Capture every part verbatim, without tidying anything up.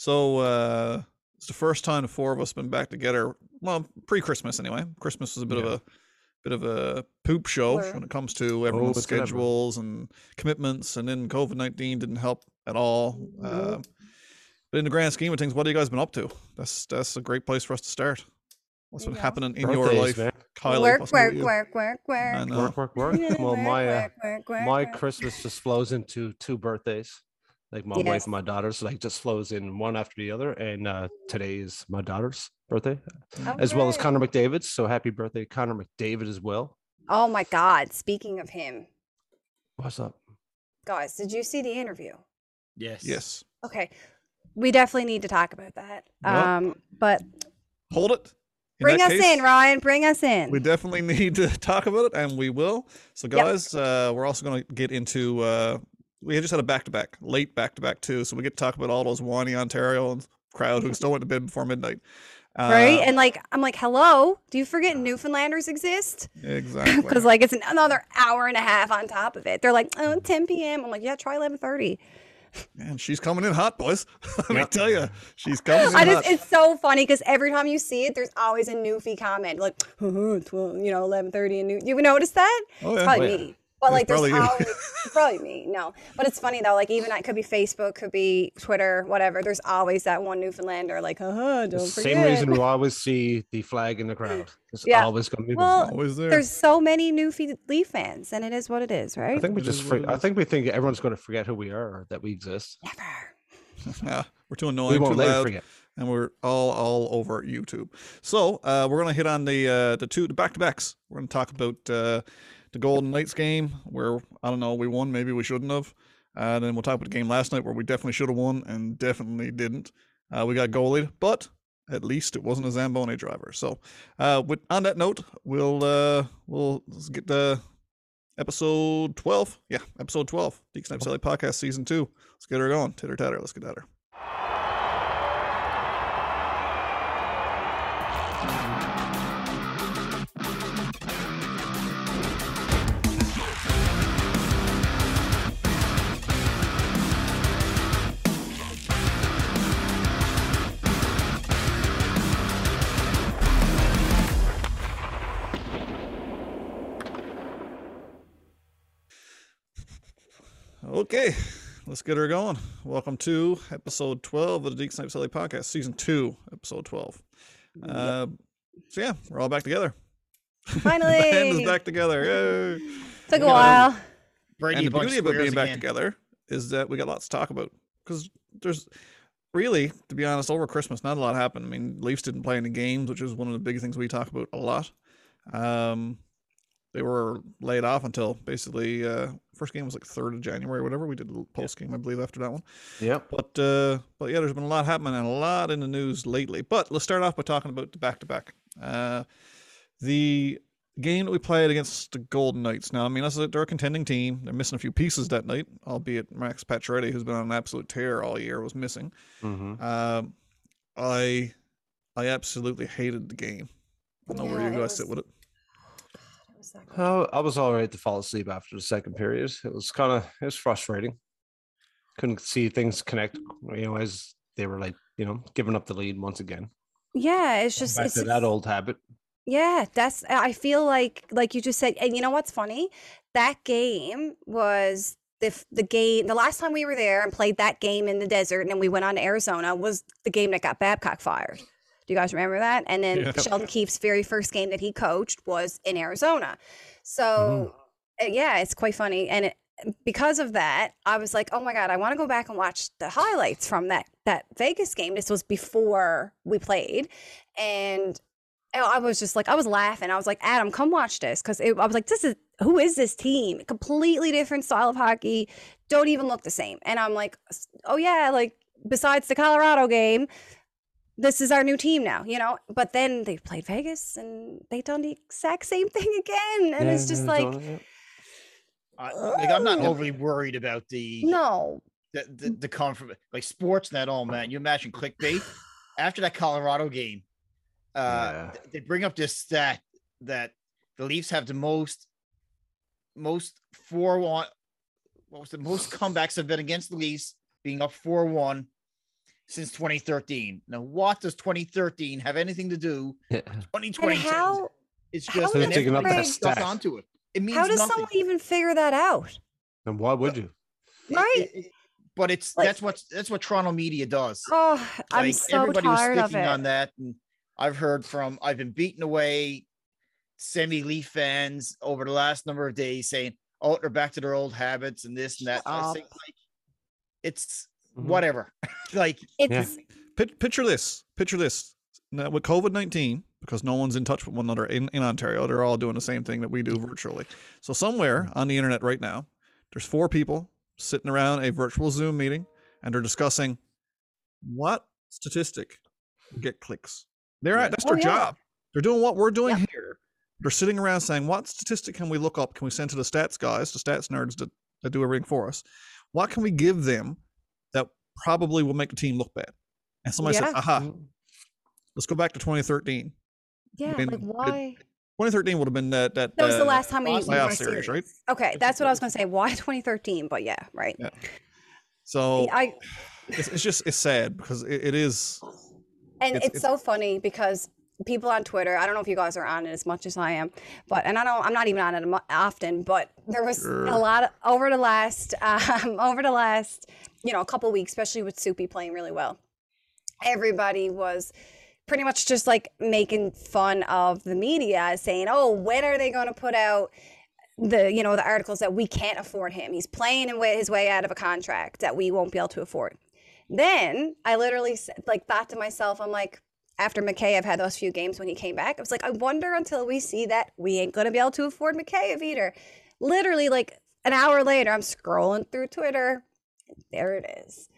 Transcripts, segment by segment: So uh, it's the first time the four of us have been back together. Well, pre-Christmas anyway. Christmas was a bit yeah. of a bit of a poop show sure. when it comes to everyone's oh, schedules whatever. and commitments, and then COVID nineteen didn't help at all. Mm-hmm. Uh, but in the grand scheme of things, what have you guys been up to? That's that's a great place for us to start. What's been yeah. happening in Birthdays, your life, man. Kylie? Work, work, you? work, work, work, work, work, work. Yeah, well, work, my uh, work, work, work, my work. Christmas just flows into two birthdays. Like my yes. wife and my daughter's, like just flows in one after the other. And uh, today is my daughter's birthday, okay. as well as Connor McDavid's. So happy birthday, Connor McDavid, as well. Oh my God! Speaking of him, what's up, guys? Did you see the interview? Yes. Yes. Okay, we definitely need to talk about that. Well, um, but hold it. In bring us case, in, Ryan. Bring us in. We definitely need to talk about it, and we will. So, guys, yep. uh, we're also going to get into uh, – we just had a back-to-back, late back-to-back, too. So we get to talk about all those whiny Ontarians crowd who still went to bed before midnight. Uh, right? And, like, I'm like, hello? Do you forget Newfoundlanders exist? Exactly. Because, like, it's another hour and a half on top of it. They're like, oh, ten p.m. I'm like, yeah, try eleven thirty. And she's coming in hot, boys. Let me tell you, she's coming in I just, hot. It's so funny because every time you see it, there's always a newfie comment like, oh, twelve, you know, eleven thirty and new. You notice that? Oh, yeah. It's probably oh, yeah. me. But it's like, probably there's always probably me. No, but it's funny though. Like even that could be Facebook, could be Twitter, whatever. There's always that one Newfoundlander like, oh, don't the forget. Same reason we always see the flag in the crowd. It's yeah. always going to be well, always there. There's so many new Leaf fans, and it is what it is, right? I think we just. I think we think everyone's going to forget who we are, or that we exist. Never. Yeah, we're too annoying. We won't let you forget. And we're all all over YouTube. So uh, we're going to hit on the uh, the two the back to backs. We're going to talk about. Uh, The Golden Knights game where, I don't know, we won. Maybe we shouldn't have. Uh, and then we'll talk about the game last night where we definitely should have won and definitely didn't. Uh, we got goalied, but at least it wasn't a Zamboni driver. So uh, with, on that note, we'll uh, we'll let's get to episode twelve. Yeah, episode twelve. Deke Snipes Celly Podcast Season two. Let's get her going. Titter tatter. Let's get at her. Okay, let's get her going. Welcome to episode twelve of the Deke Snipes Celly Podcast, season two, episode twelve. Yep. Uh, so yeah, we're all back together. Finally, the band is back together. Yay. Took a while. And the beauty about being back together is that we got lots to talk about because there's really, to be honest, over Christmas not a lot happened. I mean, Leafs didn't play any games, which is one of the big things we talk about a lot. Um, they were laid off until basically. Uh, First game was like third of January, or whatever. We did a post game, I believe, after that one. Yeah. But uh, but yeah, there's been a lot happening and a lot in the news lately. But let's start off by talking about the back to back. Uh, the game that we played against the Golden Knights. Now, I mean, that's a, they're a contending team. They're missing a few pieces that night, albeit Max Pacioretty, who's been on an absolute tear all year, was missing. Mm-hmm. Um, I I absolutely hated the game. I don't know yeah, where you guys was... sit with it. Oh, I was all right to fall asleep after the second period. It was kind of it was frustrating. Couldn't see things connect, you know, as they were like, you know, giving up the lead once again. Yeah, it's just back it's, to that old habit. Yeah, that's. I feel like, like you just said, and you know what's funny? That game was the the game. The last time we were there and played that game in the desert, and then we went on to Arizona, was the game that got Babcock fired. Do you guys remember that? And then yeah. Sheldon Keefe's very first game that he coached was in Arizona. So, mm-hmm. yeah, it's quite funny. And it, because of that, I was like, oh, my God, I want to go back and watch the highlights from that, that Vegas game. This was before we played. And I was just like, I was laughing. I was like, Adam, come watch this. Because I was like, this is who is this team? Completely different style of hockey. Don't even look the same. And I'm like, oh, yeah, like besides the Colorado game. This is our new team now, you know? But then they played Vegas and they done the exact same thing again. And yeah, it's just like, I, like, I'm not overly worried about the, no, the, the, the conference, like Sportsnet, all man, you imagine clickbait after that Colorado game. Uh, yeah. They bring up this stat that the Leafs have the most, most four one, what was the most comebacks have been against the Leafs being up four one. since twenty thirteen. Now, what does twenty thirteen have anything to do with twenty twenty? How, it's just how, taking up that stuff onto it. It means how does nothing. Someone even figure that out? And why would you? Right. It, it, it, but it's like, that's what that's what Toronto media does. Oh, like, I'm so everybody tired was sticking of it. On that, and I've heard from I've been beaten away semi Leaf fans over the last number of days saying, "Oh, they're back to their old habits and this and that." And I think, like, it's mm-hmm. whatever. Like, it's yeah. P- picture this. Picture this. Now, with COVID nineteen, because no one's in touch with one another in, in Ontario, they're all doing the same thing that we do virtually. So somewhere on the internet right now, there's four people sitting around a virtual Zoom meeting, and they're discussing what statistic will get clicks. They're at, that's oh, their yeah. job. They're doing what we're doing yeah. here. They're sitting around saying, what statistic can we look up? Can we send to the stats guys, the stats nerds that, that do everything for us? What can we give them that probably will make the team look bad? And somebody yeah. said, aha, let's go back to twenty thirteen. Yeah, been, like why? twenty thirteen would have been that. That, that was uh, the last time we playoff playoff series, right? Okay, that's what I was going to say. Why twenty thirteen? But yeah, right. Yeah. So I, it's, it's just it's sad because it, it is. And it's, it's, it's so funny because people on Twitter, I don't know if you guys are on it as much as I am, but and I don't, I'm not even on it often, but there was sure. a lot of, over the last, um, over the last, you know, a couple of weeks, especially with Soupy playing really well. Everybody was pretty much just like making fun of the media, saying, oh, when are they going to put out the, you know, the articles that we can't afford him? He's playing his way out of a contract that we won't be able to afford. Then I literally like thought to myself, I'm like, after Mikheyev had those few games when he came back, I was like, I wonder until we see that we ain't going to be able to afford Mikheyev either. Literally like an hour later, I'm scrolling through Twitter. There it is.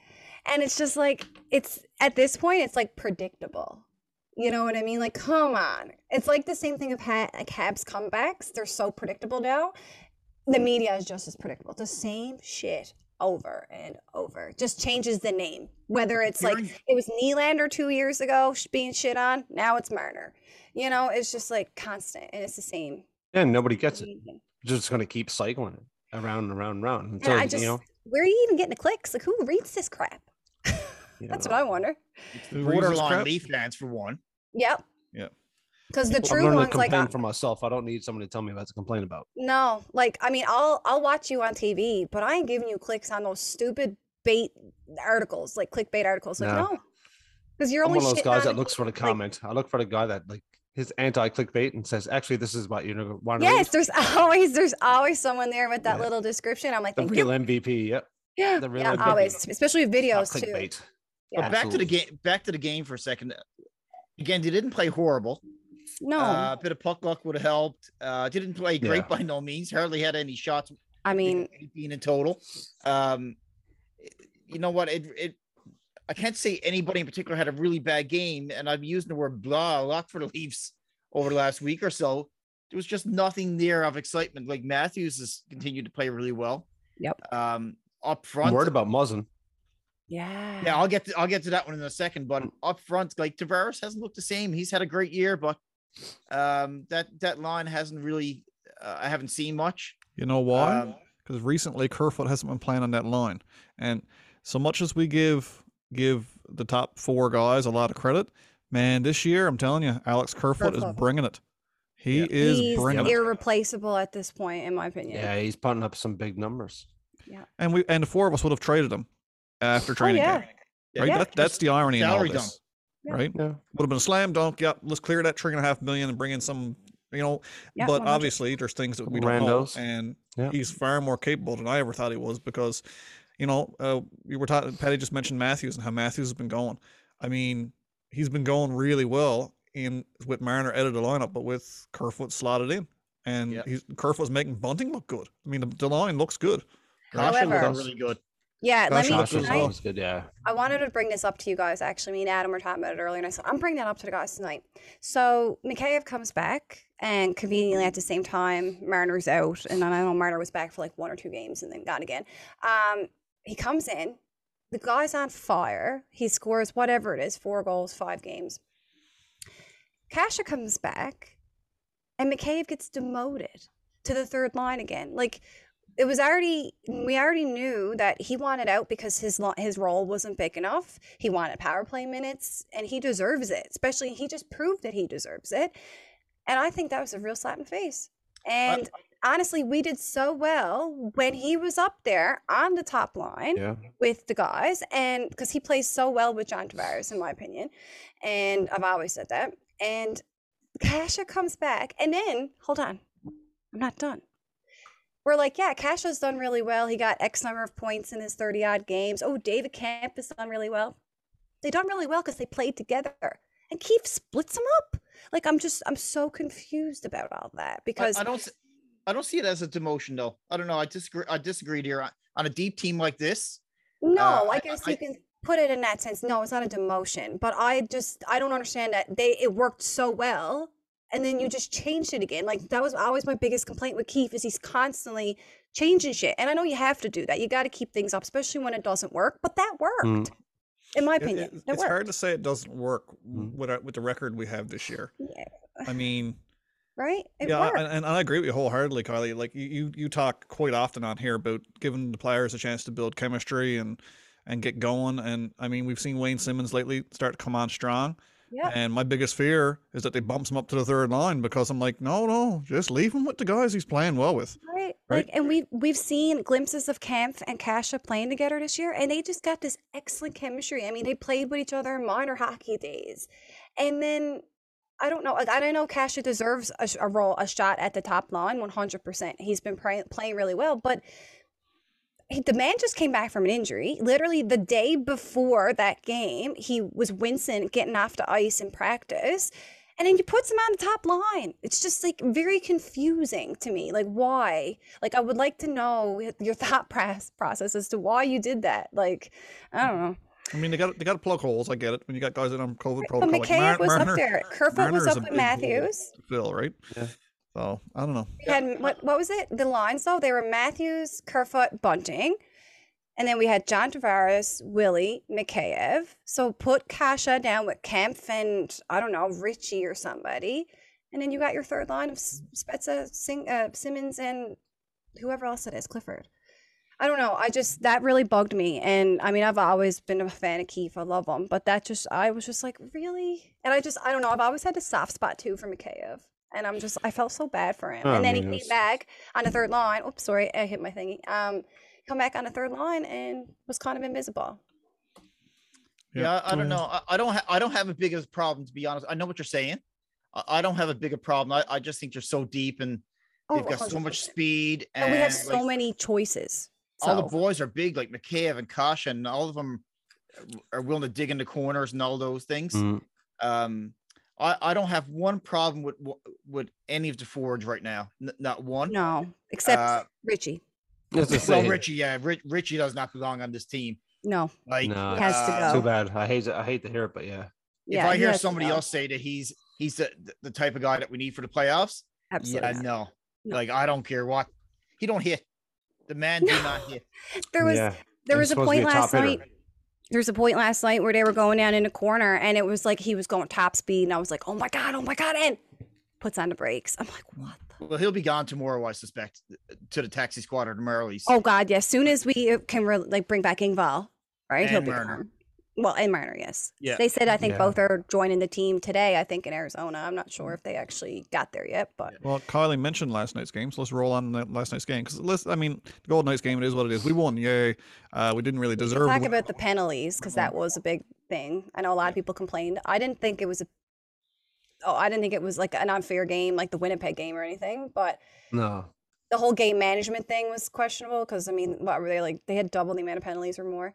And it's just like, it's at this point, it's like predictable. You know what I mean? Like, come on. It's like the same thing of ha- like Habs comebacks. They're so predictable now. The media is just as predictable. It's the same shit over and over. Just changes the name. Whether it's like, it was Nylander two years ago being shit on. Now it's Marner. You know, it's just like constant. And it's the same. Yeah, and nobody gets it. You're just going to keep cycling it around and around and around. Until, and I just, you know, where are you even getting the clicks? Like, who reads this crap? You know, that's what I wonder. Borderline Leaf fans for one. Yep. Yeah. Because the true ones, like, I'm learning to complain for myself. I don't need someone to tell me what to complain about. No, like I mean, I'll I'll watch you on T V, but I ain't giving you clicks on those stupid bait articles, like clickbait articles. Like no, because no. you're I'm only one of those guys that looks for the comment. Like, I look for the guy that like his anti-clickbait and says, actually, this is what you know. Yes, read. there's always there's always someone there with that yeah. little description. I'm like, the Thank real you. M V P. Yep. Yeah. The real yeah. M V P. Always, especially with videos too. Clickbait. Yeah. Back to the game. Back to the game for a second. Again, they didn't play horrible. No, uh, a bit of puck luck would have helped. Uh, didn't play great yeah. by no means. Hardly had any shots. I mean, eighteen in total. Um, you know what? It, it. I can't say anybody in particular had a really bad game. And I've used the word blah a lot for the Leafs over the last week or so. There was just nothing there of excitement. Like Matthews has continued to play really well. Yep. Um, up front. Word about Muzzin. Yeah. Yeah, I'll get to, I'll get to that one in a second, but up front, like Tavares hasn't looked the same. He's had a great year, but um, that that line hasn't really. Uh, I haven't seen much. You know why? Because um, recently Kerfoot hasn't been playing on that line, and so much as we give give the top four guys a lot of credit, man, this year I'm telling you, Alex Kerfoot, Kerfoot. is bringing it. He yeah. is he's bringing irreplaceable it. At this point, in my opinion. Yeah, he's putting up some big numbers. Yeah, and we and the four of us would have traded him. After training oh, yeah. camp, right? Yeah. That, that's the irony in all this, dump. right? Yeah. Would have been a slam dunk. Yep, let's clear that three and a half million and bring in some, you know. Yeah, but one hundred percent Obviously, there's things that we don't know, and yeah. he's far more capable than I ever thought he was. Because, you know, uh, you were talking. Patty just mentioned Matthews and how Matthews has been going. I mean, he's been going really well in with Marner out of the lineup, but with Kerfoot slotted in, and yeah. he's, Kerfoot's making Bunting look good. I mean, the, the line looks good. However, looks really good. Yeah, Gosh, let me. I, good, yeah. I wanted to bring this up to you guys. Actually, me and Adam were talking about it earlier, and I said I'm bringing that up to the guys tonight. So Mikheyev comes back, and conveniently at the same time, Marner's out, and I know Marner was back for like one or two games, and then gone again. Um, he comes in, the guy's on fire. He scores whatever it is, four goals, five games. Kasha comes back, and Mikheyev gets demoted to the third line again. Like, it was already, we already knew that he wanted out because his his role wasn't big enough. He wanted power play minutes, and he deserves it. Especially, he just proved that he deserves it. And I think that was a real slap in the face. And I, honestly, we did so well when he was up there on the top line yeah. with the guys, and because he plays so well with John Tavares, in my opinion. And I've always said that. And Kaše comes back, and then, hold on, I'm not done. We're like, yeah, Kaše's done really well. He got X number of points in his thirty-odd games. Oh, David Kämpf has done really well. They done really well because they played together. And Keefe splits them up. Like, I'm just, I'm so confused about all that because I, I don't, I don't see it as a demotion though. I don't know. I disagree. I disagreed here on, on a deep team like this. No, uh, I guess I, you I, can put it in that sense. No, it's not a demotion, but I just, I don't understand that they, it worked so well. And then you just changed it again. Like, that was always my biggest complaint with Keefe, is he's constantly changing shit. And I know you have to do that. You got to keep things up, especially when it doesn't work. But that worked, mm. in my opinion. It, it, it it's worked. Hard to say it doesn't work with our, with the record we have this year. Yeah. I mean, right? It yeah, worked. And, and I agree with you wholeheartedly, Kylie. Like, you, you talk quite often on here about giving the players a chance to build chemistry and and get going. And I mean, we've seen Wayne Simmonds lately start to come on strong. Yep. And my biggest fear is that they bumps him up to the third line, because I'm like, no, no, just leave him with the guys he's playing well with. Right. right? Like, and we, we've seen glimpses of Kämpf and Kaše playing together this year, and they just got this excellent chemistry. I mean, they played with each other in minor hockey days. And then, I don't know. Like, I don't know Kaše deserves a, a role, a shot at the top line, one hundred percent. He's been pray, playing really well, but the man just came back from an injury. Literally the day before that game, he was wincing, getting off the ice in practice, and then he puts him on the top line. It's just, like, very confusing to me. Like, why? Like, I would like to know your thought process as to why you did that. Like, I don't know. I mean, they got they got to plug holes. I get it. When you got guys that are on COVID protocol, but Mikheyev like, was Marner, up there. Kerfoot was up with Matthews. Phil, right? Yeah. So, I don't know. We yeah. had, what, what was it? The lines, though, they were Matthews, Kerfoot, Bunting. And then we had John Tavares, Willie, Mikheyev. So put Kaše down with Kämpf and, I don't know, Richie or somebody. And then you got your third line of Spezza, Sing, uh, Simmonds, and whoever else it is, Clifford. I don't know. I just, that really bugged me. And I mean, I've always been a fan of Keefe. I love him. But that just, I was just like, really? And I just, I don't know. I've always had a soft spot, too, for Mikheyev. And I'm just, I felt so bad for him. Oh, and then man, he came back on the third line. Oops, sorry, I hit my thingy. Um, come back on the third line and was kind of invisible. Yeah, yeah I don't know. I, I don't. Ha I don't have a big of a problem, to be honest. I know what you're saying. I, I don't have a bigger problem. I, I just think you're so deep, and oh, they've got one hundred percent. So much speed, and, and we have so like, many choices. So. All the boys are big, like Mikheyev and Kaše, and all of them are willing to dig into corners and all those things. Mm. Um. I, I don't have one problem with with any of the forwards right now. N not one. No, except uh, Richie. Well, Richie, yeah, Rich, Richie does not belong on this team. No, like no, it has uh, to go. Too bad. I hate I hate to hear it, but yeah. yeah if I hear somebody else say that he's he's the, the type of guy that we need for the playoffs, absolutely. Yeah, no. no, like I don't care what he don't hit. The man no. did not hit. There was yeah. there was a point last night. Hitter. There's a point last night where they were going down in a corner, and it was like he was going top speed, and I was like, oh, my God, oh, my God, and puts on the brakes. I'm like, what? The well, he'll be gone tomorrow, I suspect, to the taxi squad or tomorrow. He's oh, God, yeah. As soon as we can like bring back Engvall, right? And he'll be Marner. Well, and Marner, yes. Yeah. They said, I think yeah. both are joining the team today, I think, in Arizona. I'm not sure if they actually got there yet. But well, Kylie mentioned last night's game, so let's roll on last night's game. Because, I mean, the Golden Knights game, it is what it is. We won, yay. Uh, we didn't really deserve it. Talk about the penalties, because that was a big thing. I know a lot of people complained. I didn't think it was a oh, I didn't think it was like an unfair game, like the Winnipeg game or anything. But no, the whole game management thing was questionable, because, I mean, what were they like? They had double the amount of penalties or more.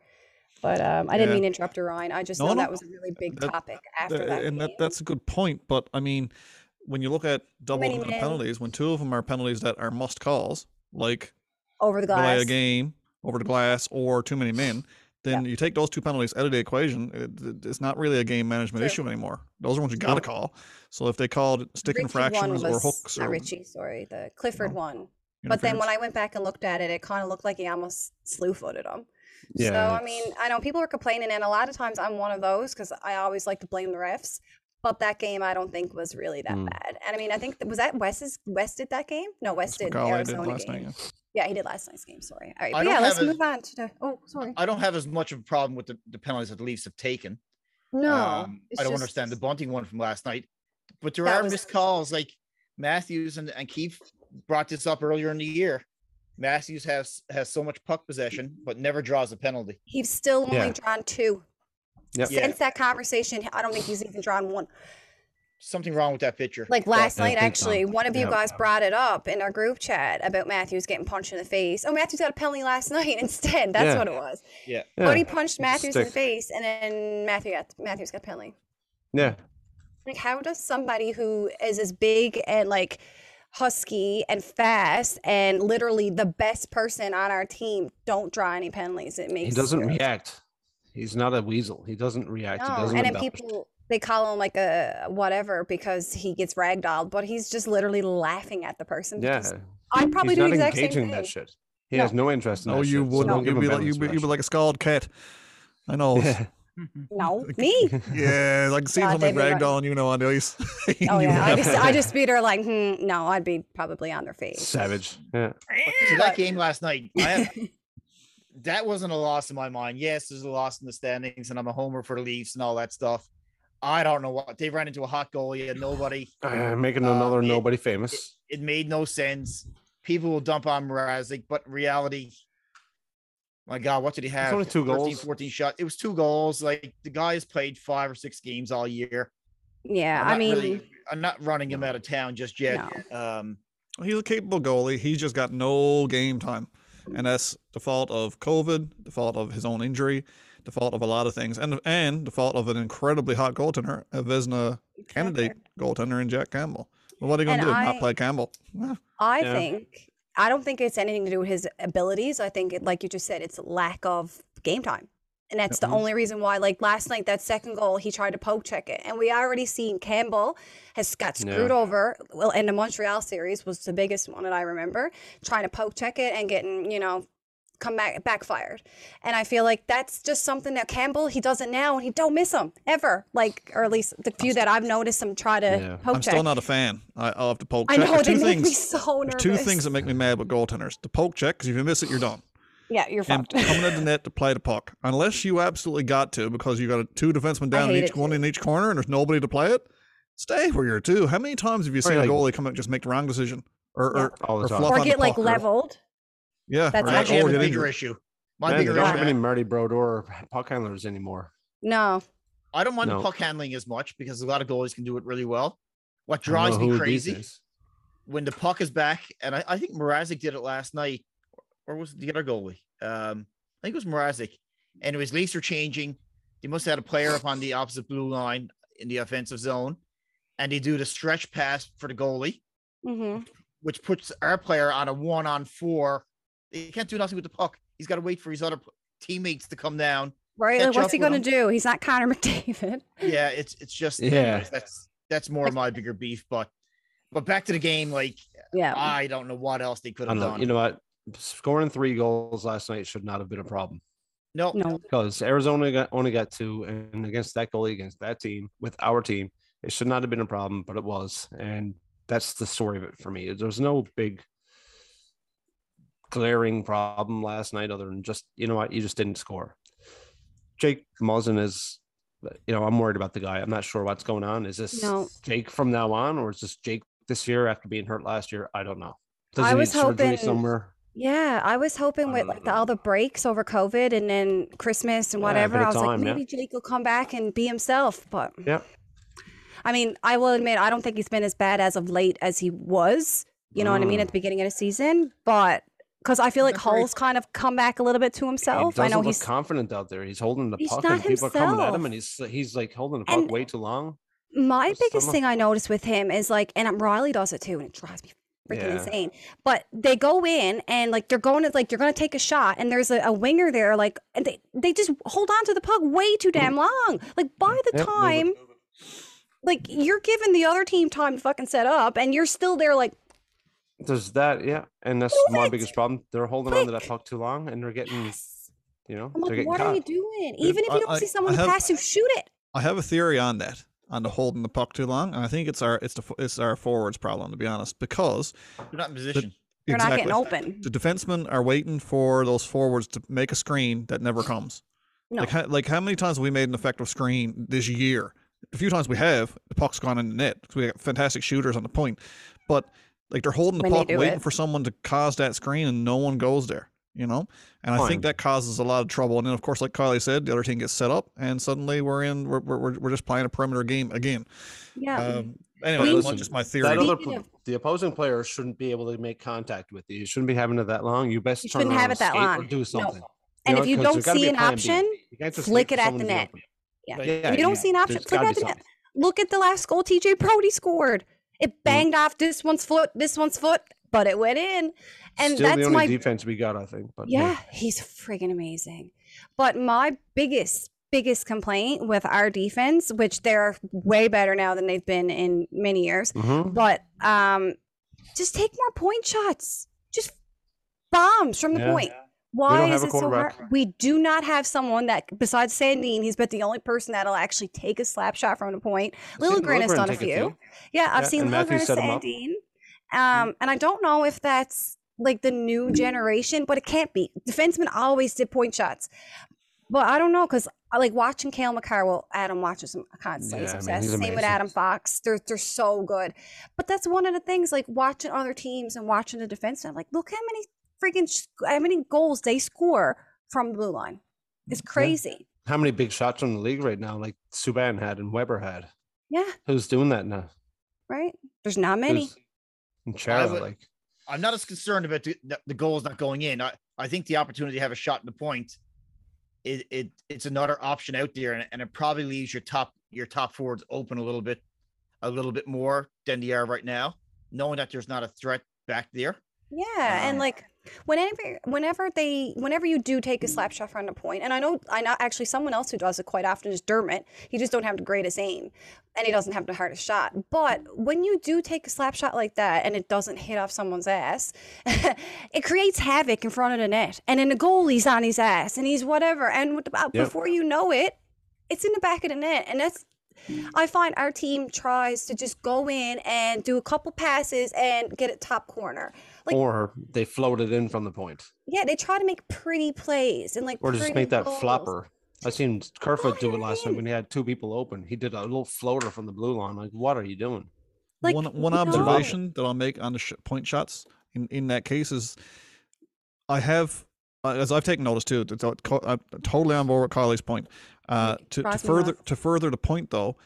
But um, I didn't yeah. mean to interrupt you, Ryan. I just no, know no. that was a really big that, topic after that, that And that, that's a good point. But, I mean, when you look at double the penalties, when two of them are penalties that are must-calls, like over the glass, delay a game, over the glass, or too many men, then yeah. you take those two penalties out of the equation. It, it's not really a game management True. issue anymore. Those are ones you got to call. So if they called stick Richie infractions was, or hooks. Not or, Richie, sorry. The Clifford you know, one. But then when I went back and looked at it, it kind of looked like he almost slew-footed him. Yeah. So, I mean, I know people are complaining, and a lot of times I'm one of those because I always like to blame the refs. But that game, I don't think, was really that mm. bad. And I mean, I think was that West's West did that game? No, West did Arizona did last game. Night, yeah. yeah, he did last night's game. Sorry. All right, but yeah, let's as, move on to. The, oh, sorry. I don't have as much of a problem with the, the penalties that the Leafs have taken. No, um, I don't just, understand the bunting one from last night, but there are was, missed calls. Like Matthews and, and Keefe brought this up earlier in the year. Matthews has has so much puck possession, but never draws a penalty. He's still only yeah. drawn two. Yep. Since yeah. that conversation, I don't think he's even drawn one. Something wrong with that picture. Like last night, actually, so. one of you yeah. guys brought it up in our group chat about Matthews getting punched in the face. Oh, Matthews got a penalty last night instead. That's yeah. what it was. Yeah. yeah. But he punched Matthews Stick. in the face, and then Matthew got, Matthews got a penalty. Yeah. Like, how does somebody who is as big and, like, husky and fast and literally the best person on our team don't draw any penalties? It makes He doesn't serious. react. He's not a weasel. He doesn't react. No. He doesn't and then adapt. people, they call him like a whatever because he gets ragdolled, but he's just literally laughing at the person. Yeah. I'd probably he's do the exact same thing. He's not engaging that shit. He no. has no interest in no, that shit. You would, so no, you would. Like, you'd, you'd be like a scalded cat. I know. Yeah. No, me. Yeah, like seeing somebody ragdolling, you know, on the ice. Oh yeah, I just, I just beat her like, hmm, no, I'd be probably on their face. Savage. Yeah. So that game last night, I have, that wasn't a loss in my mind. Yes, there's a loss in the standings, and I'm a homer for the Leafs and all that stuff. I don't know what they ran into a hot goalie and nobody uh, making another uh, nobody it, famous. It, it made no sense. People will dump on Mrazek, but reality. My God, what did he have? It's only two goals. fourteen shots. It was two goals. Like, the guy has played five or six games all year. Yeah, I mean, really, I'm not running him out of town just yet. No. Um, well, he's a capable goalie. He's just got no game time, and that's the fault of COVID, the fault of his own injury, the fault of a lot of things, and and the fault of an incredibly hot goaltender, a Vezina candidate goaltender, in Jack Campbell. Well, what are they going to do? I, not play Campbell? I yeah. think. I don't think it's anything to do with his abilities. I think, it, like you just said, it's lack of game time. And that's mm-hmm. the only reason why, like last night, that second goal, he tried to poke check it. And we already seen Campbell has got screwed yeah. over. Well, in the Montreal series was the biggest one that I remember, trying to poke check it and getting, you know, come back, backfired. And I feel like that's just something that Campbell, he does it now, and he don't miss him ever. Like, or at least the few that I've noticed him try to yeah. poke I'm check. I'm still not a fan I, I'll have to poke I check. I know, it things, make me so nervous. Two things that make me mad with goaltenders. The poke check, because if you miss it, you're done. Yeah, you're fucked. And coming to the net to play the puck. Unless you absolutely got to, because you got a, two defensemen down in each, one in each corner, and there's nobody to play it, stay where you're two. How many times have you seen like, a goalie come out and just make the wrong decision? Or, yeah. or, All the time. or, or get, like, puck, leveled. Or, Yeah, that's actually right. a bigger issue. My yeah, bigger issue. There aren't many Marty Brodeur puck handlers anymore. No, I don't mind no. puck handling as much because a lot of goalies can do it really well. What drives me crazy when the puck is back, and I, I think Mrazek did it last night, or was it the other goalie? Um, I think it was Mrazek. Anyways, Leafs are changing. They must have had a player up on the opposite blue line in the offensive zone, and they do the stretch pass for the goalie, mm-hmm. which puts our player on a one-on-four. He can't do nothing with the puck. He's got to wait for his other teammates to come down. Right. Like, what's he going to do? He's not Connor McDavid. Yeah. It's it's just yeah. That's that's more of my bigger beef. But but back to the game. Like yeah. I don't know what else they could have done. Know. You know what? Scoring three goals last night should not have been a problem. No, no. Because Arizona got, only got two, and against that goalie, against that team, with our team, it should not have been a problem, but it was, and that's the story of it for me. There's no big. glaring problem last night other than just, you know what, you just didn't score. Jake Muzzin is, you know, I'm worried about the guy. I'm not sure what's going on. Is this no. Jake from now on, or is this Jake this year after being hurt last year? I don't know. Does I he was need hoping somewhere? Yeah, I was hoping I with like the, all the breaks over COVID and then Christmas and whatever, yeah, I was time, like, maybe yeah. Jake will come back and be himself. But yeah, I mean, I will admit, I don't think he's been as bad as of late as he was, you know mm. what I mean, at the beginning of the season, but because I feel like Holl's kind of come back a little bit to himself. I know he's confident out there. He's holding the puck and people are coming at him, and he's he's like holding the puck way too long. My biggest thing I noticed with him is like, and Riley does it too, and it drives me freaking yeah. insane. But they go in and like they're going to like you're going to take a shot, and there's a, a winger there, like, and they they just hold on to the puck way too damn long. Like by the yep, time, move it, move it. like you're giving the other team time to fucking set up, and you're still there like. There's that, yeah, and that's Move my it. biggest problem. They're holding Quick. on to that puck too long, and they're getting, yes. you know, like, they're getting what caught. Are you doing? Even if you I, don't I, see someone have, pass you, shoot it. I have a theory on that. on the holding the puck too long. And I think it's our it's the it's our forwards problem, to be honest, because they're not in position. The, they're exactly, not getting open. The defensemen are waiting for those forwards to make a screen that never comes. No. Like how, like how many times have we made an effective screen this year? A few times we have. The puck's gone in the net because we got fantastic shooters on the point, but like they're holding the when puck, waiting it. for someone to cause that screen, and no one goes there. You know, and Fine. I think that causes a lot of trouble. And then, of course, like Kylie said, the other team gets set up, and suddenly we're in. We're we're we're just playing a perimeter game again. Yeah. Um, anyway, that's just my theory. That other, the opposing player shouldn't be able to make contact with you. You shouldn't be having it that long. You best you turn shouldn't have it that long. Or do something. No. And you know, if you don't see an option, flick it at the net. Yeah. yeah. If you don't yeah. see an option, flick it at the net. Look at the last goal T J Brodie scored. It banged mm. off this one's foot. This one's foot. But it went in, and Still that's the only my defense we got, I think. But yeah, yeah, he's friggin' amazing. But my biggest, biggest complaint with our defense, which they're way better now than they've been in many years, mm-hmm. but um, just take more point shots, just bombs from the yeah. point. Why is it so hard? We do not have someone that, besides Sandin, he's been the only person that'll actually take a slap shot from the point. Liljegren has done a few. Yeah, I've yeah, seen Liljegren and Sandin. Um, and I don't know if that's like the new generation, but it can't be. Defensemen always did point shots, but I don't know because I like watching Cale McCarr. Well, Adam watches him constantly. Yeah, I mean, Same with Adam Fox. They're they're so good. But that's one of the things, like watching other teams and watching the defense. I'm like, look how many freaking how many goals they score from the blue line. It's crazy. Yeah. How many big shots in the league right now? Like Subban had and Weber had. Yeah. Who's doing that now? Right. There's not many. Who's Chara, would, like. I'm not as concerned about the, the goals not going in. I, I think the opportunity to have a shot in the point, it, it it's another option out there, and, and it probably leaves your top your top forwards open a little bit, a little bit more than they are right now, knowing that there's not a threat back there. Yeah, um, and like whenever whenever they whenever you do take a slap shot from the point, and I know I know actually someone else who does it quite often is Dermot. He just don't have the greatest aim, and he doesn't have the hardest shot. But when you do take a slap shot like that and it doesn't hit off someone's ass, it creates havoc in front of the net, and then the goalie's on his ass, and he's whatever, and with the, yep. before you know it, it's in the back of the net, and that's. I find our team tries to just go in and do a couple passes and get it top corner. Like, or they float it in from the point. Yeah, they try to make pretty plays and like. Or just make that goals. flopper. I seen Kerfoot do it last night when he had two people open. He did a little floater from the blue line. Like, what are you doing? Like, one one no. observation that I'll make on the sh- point shots in, in that case is, I have as I've taken notice too. I'm totally on board with Kylie's point. Uh, to, to further to further the point though,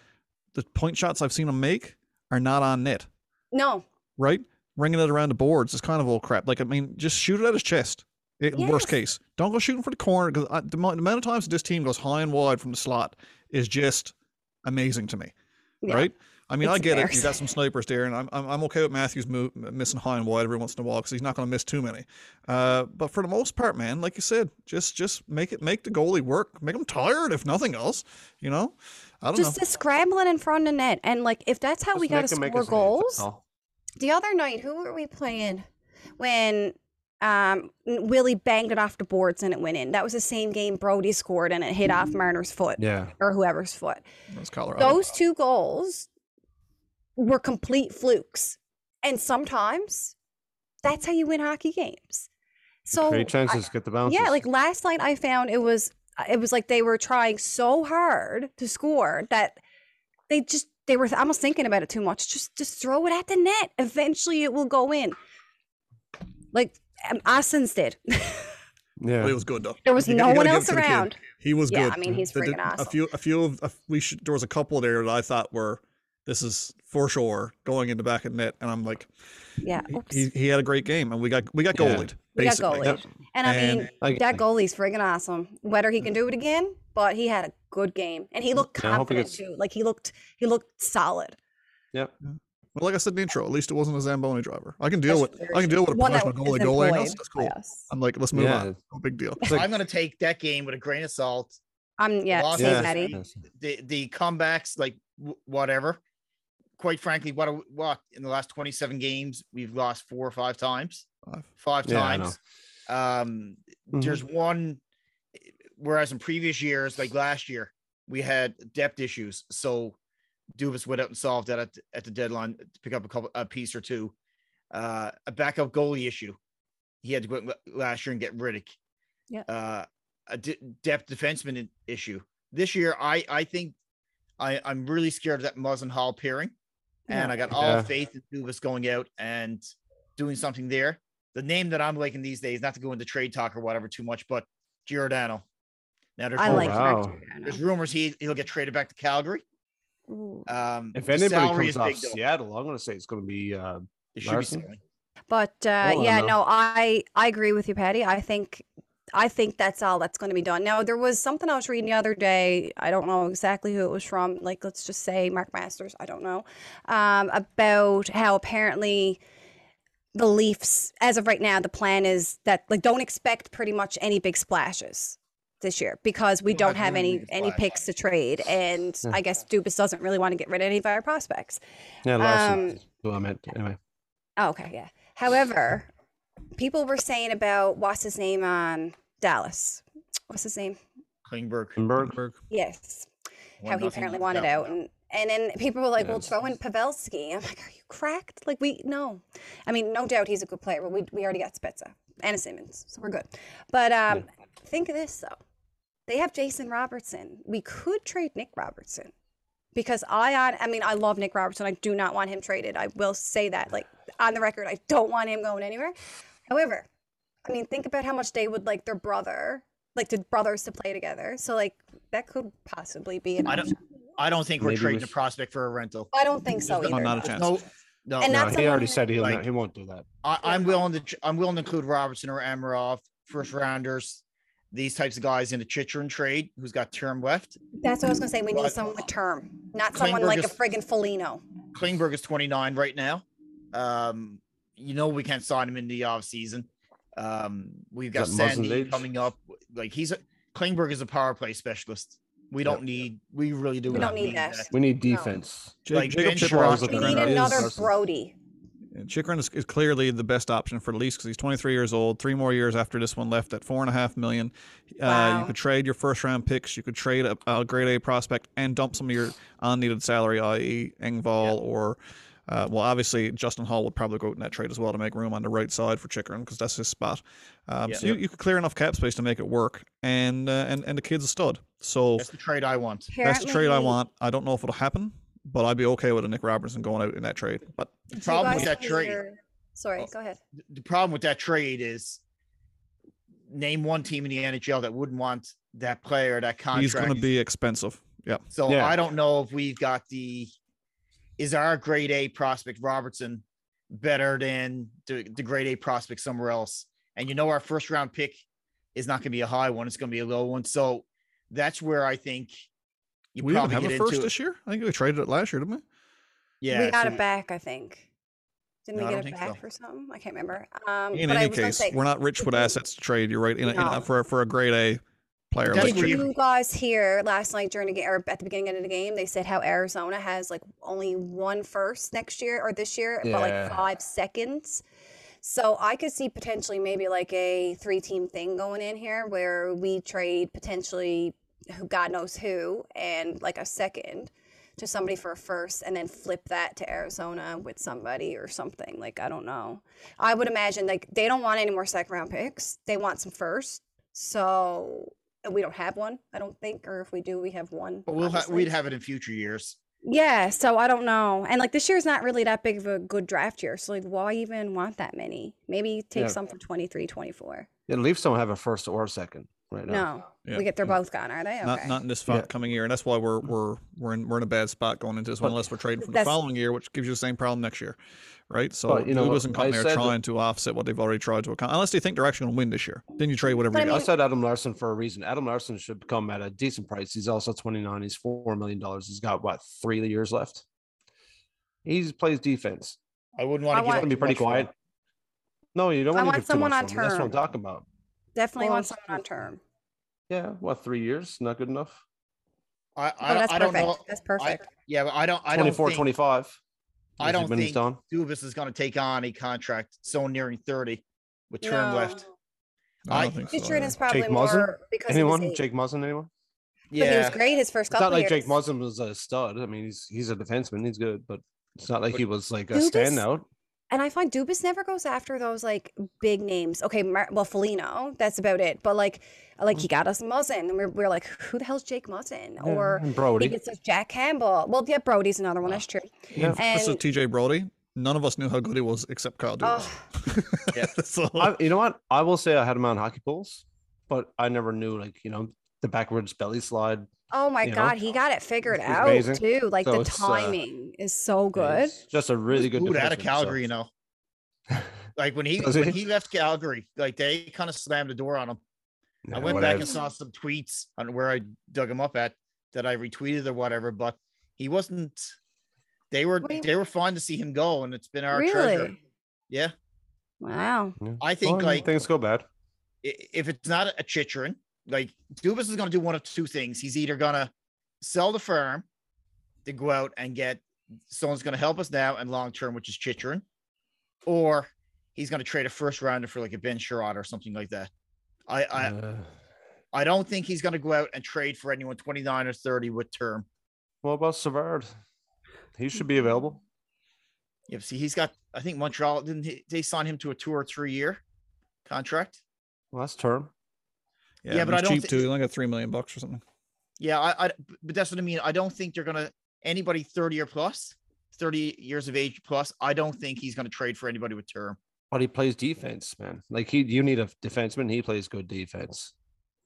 the point shots I've seen them make are not on net. No. Right? Ringing it around the boards is kind of old crap. Like, I mean, just shoot it at his chest. It, yes. Worst case, don't go shooting for the corner, because the, the amount of times this team goes high and wide from the slot is just amazing to me. Yeah. Right? I mean, it's I get it. You got some snipers there, and I'm I'm okay with Matthews move, missing high and wide every once in a while because he's not going to miss too many. Uh, but for the most part, man, like you said, just just make it make the goalie work, make him tired if nothing else. You know, I don't just know. Just the scrambling in front of the net, and like if that's how just we got to score goals. Oh. The other night, who were we playing when? Um, Willie banged it off the boards and it went in. That was the same game Brodie scored and it hit off Marner's foot, yeah, or whoever's foot. That was Colorado. Those two goals were complete flukes, and sometimes that's how you win hockey games. So great chances, I, get the bounces. Yeah, like last night I found it was it was like they were trying so hard to score that they just they were almost thinking about it too much. Just just throw it at the net. Eventually it will go in. Like Auston's did. Yeah, but it was good though. There was you, no you one else around. He was yeah, good. I mean, he's freaking awesome. A few, a few of a, we should. There was a couple there that I thought were. This is for sure going in the back of the net, and I'm like, yeah, he, he had a great game, and we got we got yeah. goalied. Basically. We got goalied, and I mean and, that goalie's friggin' awesome. Whether he can do it again, but he had a good game, and he looked confident he too. Like he looked he looked solid. Yep. Yeah. Well, like I said in the intro, at least it wasn't a Zamboni driver. I can deal that's with I can deal with a professional goalie goalie. That's cool. Yes. I'm like, let's move yeah. on. No big deal. Like, I'm gonna take that game with a grain of salt. I'm yeah, losses, yeah. The the comebacks, like w- whatever. Quite frankly, what what in the last twenty-seven games we've lost four or five times. Five, five yeah, times. Um, mm-hmm. There's one. Whereas in previous years, like last year, we had depth issues, so Dubas went out and solved that at, at the deadline to pick up a couple a piece or two. Uh, a backup goalie issue. He had to go out last year and get Rittich. Yeah. Uh, a d- depth defenseman issue. This year, I I think I, I'm really scared of that Muzzin Holl pairing. And yeah. I got all yeah. faith in Dubas going out and doing something there. The name that I'm liking these days, not to go into trade talk or whatever too much, but Giordano. Now there's, I rumors, like wow. there's rumors he he'll get traded back to Calgary. Um, if anybody comes off Seattle, I'm going to say it's going to be uh, it should Larsson. Be but uh, oh, yeah, I no, I I agree with you, Patty. I think I think that's all that's going to be done. Now there was something I was reading the other day. I don't know exactly who it was from. Like let's just say Mark Masters. I don't know um, about how apparently. The Leafs, as of right now, the plan is that like don't expect pretty much any big splashes this year because we don't have any any picks to trade, and yeah. I guess Dubas doesn't really want to get rid of any of our prospects. Yeah, Larsson. Um, well, I meant anyway. Oh, okay, yeah. However, people were saying about what's his name on Dallas. What's his name? Klingberg. Klingberg. Yes. One how he apparently wanted out and. And then people were like, yeah. well, throw in Pavelski. I'm like, are you cracked? Like, we, no. I mean, no doubt he's a good player, but we we already got Spezza and Simmonds, so we're good. But um, yeah. think of this, though. They have Jason Robertson. We could trade Nick Robertson because I, I mean, I love Nick Robertson. I do not want him traded. I will say that, like, on the record, I don't want him going anywhere. However, I mean, think about how much they would like their brother, like the brothers to play together. So, like, that could possibly be an option. I don't think Maybe we're trading we a prospect for a rental. I don't think so either. Not a chance. No, no, and no he already said he like, not, he won't do that. I, I'm willing to I'm willing to include Robertson or Amirov, first rounders, these types of guys in the Chychrun trade, who's got term left. That's what I was gonna say. We but, need someone with term, not Klingberg someone like is, a friggin' Foligno. Klingberg is twenty-nine right now. Um, you know we can't sign him in the offseason. Um, we've got Sandy coming up. Like he's a Klingberg is a power play specialist. We don't yep. need. We really do. We not don't need that. that. We need defense. No. Like Jacob Chychrun, we need another Brodie. Chychrun is, is clearly the best option for the Leafs because he's twenty-three years old. Three more years after this one left at four and a half million. Wow. Uh, you could trade your first round picks. You could trade a, a grade A prospect and dump some of your unneeded salary, that is. Engvall yep. or, uh, well, obviously Justin Holl would probably go out in that trade as well to make room on the right side for Chychrun because that's his spot. Um, yep. So yep. you, you could clear enough cap space to make it work, and uh, and and the kid's a stud. So that's the trade I want. Apparently, that's the trade I want. I don't know if it'll happen, but I'd be okay with a Nick Robertson going out in that trade. But the problem with that trade, your... sorry, go ahead. The problem with that trade is, name one team in the N H L that wouldn't want that player, that contract. He's going to be expensive. Yeah. So yeah. I don't know if we've got the. Is our grade A prospect Robertson better than the, the grade A prospect somewhere else? And you know our first round pick is not going to be a high one; it's going to be a low one. So. That's where I think you we probably didn't have get a first this year. I think we traded it last year, didn't we? Yeah, we got so it back. I think didn't no, we get it back so. for something? I can't remember. Um, in but any I was case, say, we're not rich with assets to trade. You're right. In, no. in, in, for for a grade A player, did like you Trigger. guys hear last night during the game or at the beginning of the game? They said how Arizona has like only one first next year or this year, yeah. but like five seconds. So I could see potentially maybe like a three-team thing going in here where we trade potentially. Who God knows who, and like a second to somebody for a first, and then flip that to Arizona with somebody or something. Like, I don't know. I would imagine like they don't want any more second round picks. They want some first. So we don't have one, I don't think. Or if we do, we have one. But we'll ha- we'd have it in future years. Yeah. So I don't know. And like this year's not really that big of a good draft year. So like, why even want that many? Maybe take yeah. some from twenty-three, twenty-four. Yeah, the Leafs don't have a first or a second. Right now. No, yeah. we get they're both gone, are they? Okay. Not not in this yeah. coming year, and that's why we're we're we're in we're in a bad spot going into this one, but unless we're trading for the following year, which gives you the same problem next year, right? So but, you know, wasn't coming there trying that, to offset what they've already tried to accomplish, unless they think they're actually going to win this year. Then you trade whatever. I, mean, I said Adam Larsson for a reason. Adam Larsson should come at a decent price. He's also twenty-nine. He's four million dollars. He's got what three years left. He plays defense. I wouldn't want to. I want, give him to be pretty quiet. Fun. No, you don't want. I to want someone on term. That's what I'm talking about. Definitely well, want someone on term. Yeah, what three years? Not good enough. I I, oh, that's I don't perfect. know. That's perfect. I, yeah, but I don't. I don't think twenty-four, twenty-five. I don't think on. Dubas is going to take on a contract so nearing thirty with term no. left. I, I think so. Is probably Jake more Muzzin? Because anyone? Jake Muzzin? Anyone? Yeah, but he was great his first couple years. It's not like years. Jake Muzzin was a stud. I mean, he's he's a defenseman. He's good, but it's not like but he was like a Dubas, standout. And I find Dubas never goes after those like big names. Okay, Mar- well, Foligno, that's about it. But like, like he got us Muzzin, and we're, we're like, who the hell's Jake Muzzin? Yeah, or Brodie. It's like Jack Campbell. Well, yeah, Brodie's another one. That's true. Yeah. And so T J Brodie. None of us knew how good he was except Kyle Dubas. Oh. Yeah. So I, you know what? I will say I had him on hockey pools, but I never knew like you know the backwards belly slide. Oh my god, know? He got it figured it out amazing. Too. Like so the timing uh, is so good. Just a really good. Good out of Calgary, so. You know. Like when he when he left Calgary, like they kind of slammed the door on him. Yeah, I went whatever. back and saw some tweets on where I dug him up at that I retweeted or whatever, but he wasn't. They were Wait. they were fine to see him go, and it's been our really? treasure. Yeah. Wow. Yeah. I think well, like things go bad. If it's not a Chychrun, like Dubas is going to do one of two things. He's either going to sell the firm to go out and get someone's going to help us now and long term, which is Chychrun, or he's going to trade a first rounder for like a Ben Sherrod or something like that. I I, uh... I don't think he's going to go out and trade for anyone twenty-nine or thirty with term. What about Savard? He should be available. Yeah, see, he's got. I think Montreal didn't he, they sign him to a two or three year contract. Well, that's term. Yeah, yeah but I don't. Cheap th- too. He only got three million bucks or something. Yeah, I, I. But that's what I mean. I don't think they're gonna anybody thirty or plus, thirty years of age plus. I don't think he's gonna trade for anybody with term. But he plays defense, man. Like he, you need a defenseman. He plays good defense.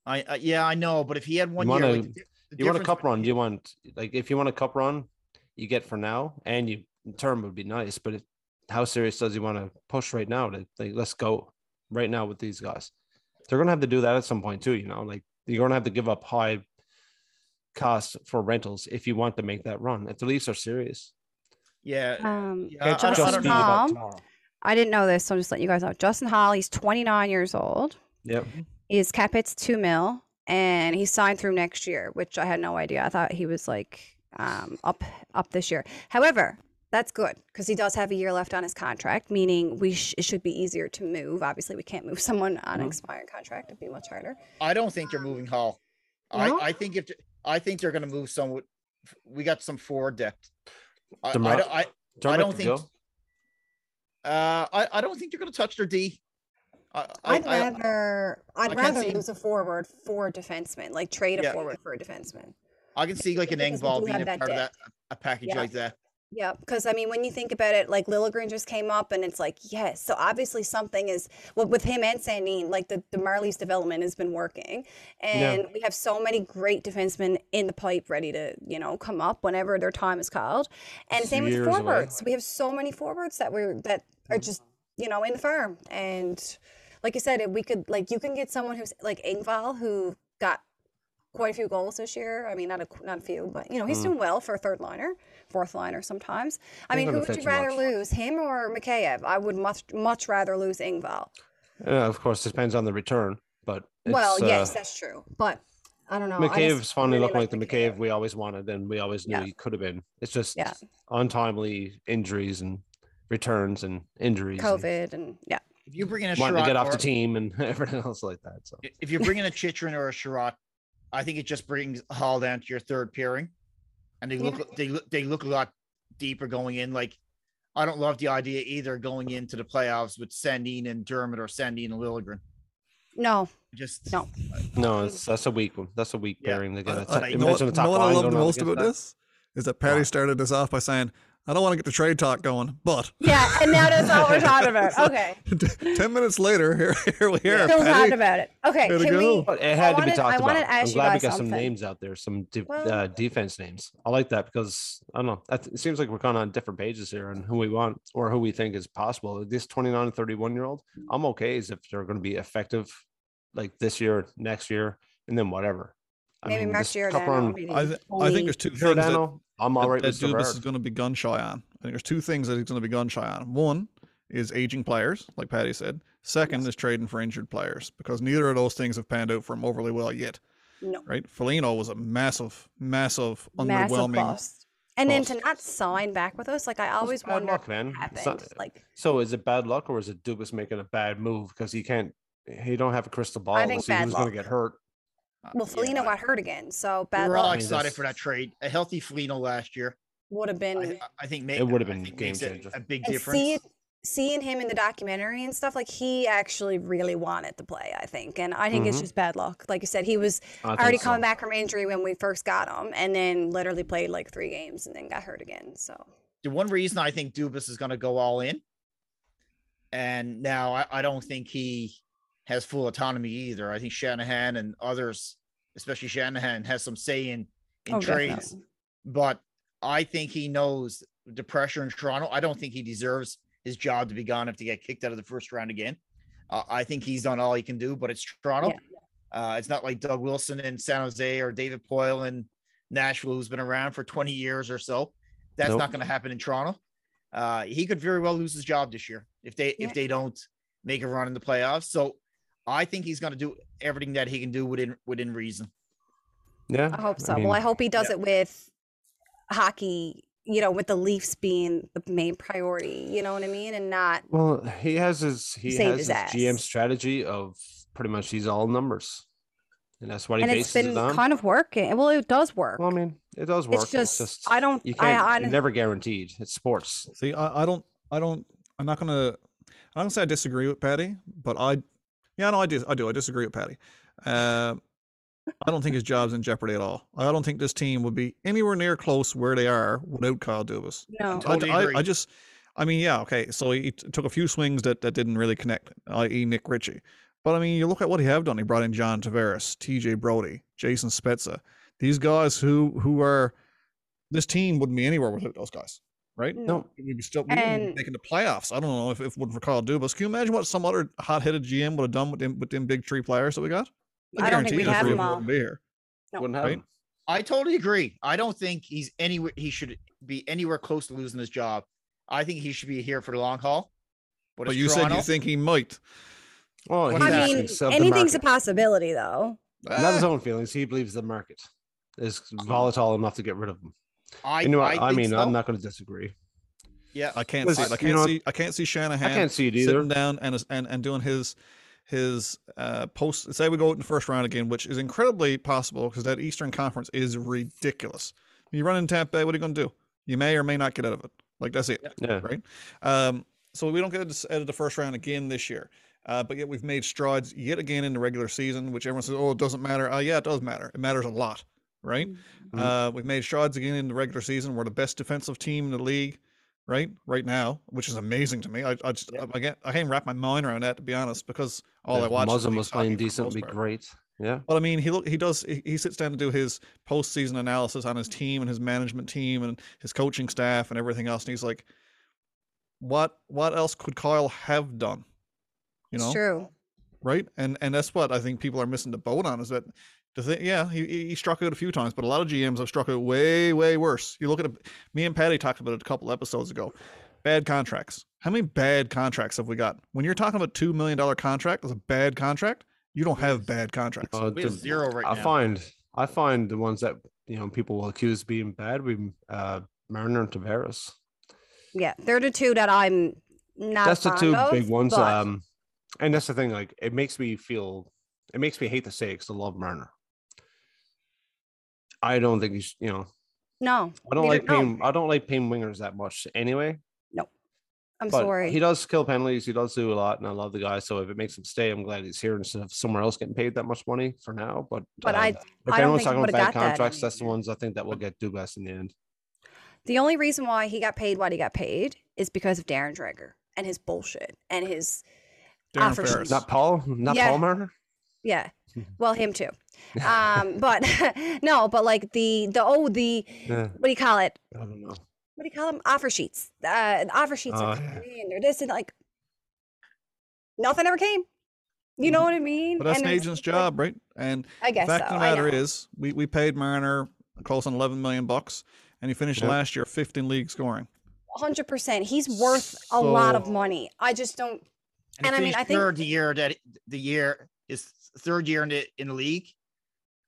I uh, yeah, I know. But if he had one you year, wanna, like, the, the you want a cup run. You want like if you want a cup run. You get for now, and you term would be nice, but it, how serious does he want to push right now? To like, let's go right now with these guys. They're gonna have to do that at some point too, you know. Like you're gonna have to give up high costs for rentals if you want to make that run. If the Leafs are serious, yeah. Um, yeah I, Justin Holl, I didn't know this, so I'm just letting you guys know. Justin Holl, he's twenty-nine years old. Yep. His cap hit's two mil, and he's signed through next year, which I had no idea. I thought he was like. Um, up up this year. However, that's good because he does have a year left on his contract, meaning we sh- it should be easier to move. Obviously, we can't move someone on an expiring contract; it'd be much harder. I don't think they're moving Holl. No? I, I think if I think they're going to move some. We got some forward depth. I, Demar- I, I, I, I don't think. Uh, I I don't think they're going to touch their D. I, I, I'd rather I, I'd I rather lose a forward for a defenseman, like trade a yeah. forward for a defenseman. I can see like an Engvall being a part depth. of that, a package yeah. like that. Yeah, because I mean, when you think about it, like Liljegren just came up, and it's like, yes. So obviously, something is well with him and Sandin. Like the, the Marley's development has been working, and yeah. we have so many great defensemen in the pipe ready to you know come up whenever their time is called. And it's same with forwards, away. we have so many forwards that we're that are just you know in the firm. And like you said, we could like you can get someone who's like Engvall who got. Quite a few goals this year. I mean, not a not a few, but you know he's mm. doing well for a third liner, fourth liner sometimes. I mean, who would you rather much. lose, him or Mikheyev? I would much much rather lose Engvall. Yeah, of course, it depends on the return, but it's, well, yes, uh, that's true. But I don't know. Mikheyev's finally really looking like the Mikheyev we always wanted, and we always knew yeah. he could have been. It's just yeah. untimely injuries and returns and injuries, COVID, and, and yeah. If you bring in a Sherrod, to get off or, the team and everything else like that. So if you're bringing a Chychrun or a Sherrod. I think it just brings Holl down to your third pairing, and they look yeah. they look they look a lot deeper going in. Like, I don't love the idea either going into the playoffs with Sandin and Dermott or Sandin and Liljegren. No, just no, no. It's, that's a weak one. That's a weak yeah. pairing. They got uh, you know what, the top know what I love the most about that? This is that Patty started this off by saying. I don't want to get the trade talk going, but yeah, and now that's all we're talking about. Okay. Ten minutes later, here, here we are. Still talking about it. Okay, can we? It had I to wanted, be talked I about. I'm glad we got something. some names out there, some de- well, uh, defense names. I like that because I don't know. It seems like we're kind of on different pages here, and who we want or who we think is possible. This twenty-nine and thirty-one year old, I'm okay as if they're going to be effective, like this year, next year, and then whatever. I Maybe mean, Mark Giordano. I, th- I think there's two Giordano, things that, I'm all right that, that Dubas is going to be gun shy on. I think there's two things that he's going to be gun shy on. One is aging players, like Patty said. Second yes. is trading for injured players, because neither of those things have panned out for him overly well yet. No. Right? Foligno was a massive, massive, massive underwhelming cost. And cost. Then to not sign back with us, like I always it's wonder luck, man. Not, like, so is it bad luck or is it Dubas making a bad move because he can't, he don't have a crystal ball. I think so bad he was luck. Going to get hurt. Well, Foligno yeah. got hurt again, so bad. We're all luck. excited I mean, for that trade. A healthy Foligno last year would have been. I, I think may, it would have been game changer. A big and difference. See, seeing him in the documentary and stuff, like he actually really wanted to play, I think, and I think mm-hmm. it's just bad luck. Like you said, he was already so. coming back from injury when we first got him, and then literally played like three games and then got hurt again. So the one reason I think Dubas is going to go all in, and now I, I don't think he. has full autonomy either. I think Shanahan and others, especially Shanahan, has some say in, in oh, trades. Definitely. But I think he knows the pressure in Toronto. I don't think he deserves his job to be gone if they get kicked out of the first round again. Uh, I think he's done all he can do, but it's Toronto. Yeah. Uh, it's not like Doug Wilson in San Jose or David Poile in Nashville, who's been around for twenty years or so. That's nope. not going to happen in Toronto. Uh, he could very well lose his job this year if they yeah. if they don't make a run in the playoffs. So I think he's going to do everything that he can do within within reason. Yeah, I hope so. I mean, well, I hope he does yeah. it with hockey, you know, with the Leafs being the main priority. You know what I mean, and not. Well, he has his he has his, his G M strategy of pretty much he's all numbers, and that's what he and bases it on. And it's been kind of working. Well, it does work. Well, I mean, it does work. It's just, it's just I don't. You can't. I, I, you're never guaranteed. It's sports. See, I, I don't. I don't. I'm not gonna. I don't say I disagree with Patty, but I. Yeah, no, I do. I do. I disagree with Patty. Uh, I don't think his job's in jeopardy at all. I don't think this team would be anywhere near close where they are without Kyle Dubas. No, I, totally I, agree. I, I just, I mean, yeah, okay. So he t- took a few swings that, that didn't really connect, that is. Nick Ritchie. But I mean, you look at what he have done. He brought in John Tavares, T J Brodie, Jason Spezza. These guys who who are, this team wouldn't be anywhere without those guys. Right? No, we'd be still and, we'd be making the playoffs. I don't know if if wouldn't for Kyle Dubas. Can you imagine what some other hot-headed G M would have done with them with them big three players that we got? I, I don't think we have them all. Be here. No. Wouldn't have. Right? I totally agree. I don't think he's anywhere. He should be anywhere close to losing his job. I think he should be here for the long haul. But, but you Toronto, said you think he might. Well, he's I mean, anything's a possibility, though. Ah. Not his own feelings. He believes the market is volatile enough to get rid of him. I, you know what, I, I mean, so. I'm not going to disagree. Yeah, I can't Listen, see. I can't you know, see. I can't see Shanahan. I can't see it either. Sitting down and and and doing his his uh, post. Say we go out in the first round again, which is incredibly possible because that Eastern Conference is ridiculous. You run in Tampa Bay, what are you going to do? You may or may not get out of it. Like that's it, yeah. right? Um, so we don't get out of the first round again this year. Uh, but yet we've made strides yet again in the regular season, which everyone says, oh, it doesn't matter. Uh, yeah, it does matter. It matters a lot. Right, mm-hmm. uh, we've made strides again in the regular season. We're the best defensive team in the league, right? Right now, which is amazing to me. I, I just, yeah. I, I, can't, I can't wrap my mind around that, to be honest, because all yeah, I watch. Muzzin was playing decently, great. Yeah, but I mean, he look, he does, he, he sits down to do his postseason analysis on his team and his management team and his coaching staff and everything else, and he's like, "What, what else could Kyle have done?" You know, it's true, right? And and that's what I think people are missing the boat on is that. The thing, yeah, he he struck out a few times, but a lot of G Ms have struck out way, way worse. You look at it, me and Patty talked about it a couple episodes ago. Bad contracts. How many bad contracts have we got? When you're talking about two million dollar contract, is a bad contract. You don't have bad contracts. Uh, we have zero right I now. I find I find the ones that you know people will accuse of being bad. We uh, Marner and Tavares. Yeah, they're the two that I'm not. That's fond the two of, big ones. But... Um, and that's the thing. Like it makes me feel. It makes me hate to say it because I love Marner. I don't think he's, you know. No. I don't like paying. No. I don't like paying wingers that much anyway. No, I'm but sorry. He does kill penalties. He does do a lot, and I love the guy. So if it makes him stay, I'm glad he's here instead of somewhere else getting paid that much money for now. But but uh, I, if I anyone's talking about bad contracts, that that's the ones I think that will get Dubas in the end. The only reason why he got paid what he got paid is because of Darren Dreger and his bullshit and his offers. Not Paul. Not yeah. Paul Marner. Yeah. Well, him too. Um, but no, but like the, the, oh, the, yeah. what do you call it? I don't know. What do you call them? Offer sheets. Uh, offer sheets uh, are coming in or this and like nothing ever came. You know what I mean? But that's and an agent's job, like, right? And I guess the fact so. of the matter is we, we paid Marner close on eleven million bucks and he finished yep. last year fifth in league scoring. one hundred percent. He's worth so... a lot of money. I just don't. And, and I mean, I think the year that the year is. Third year in the in the league,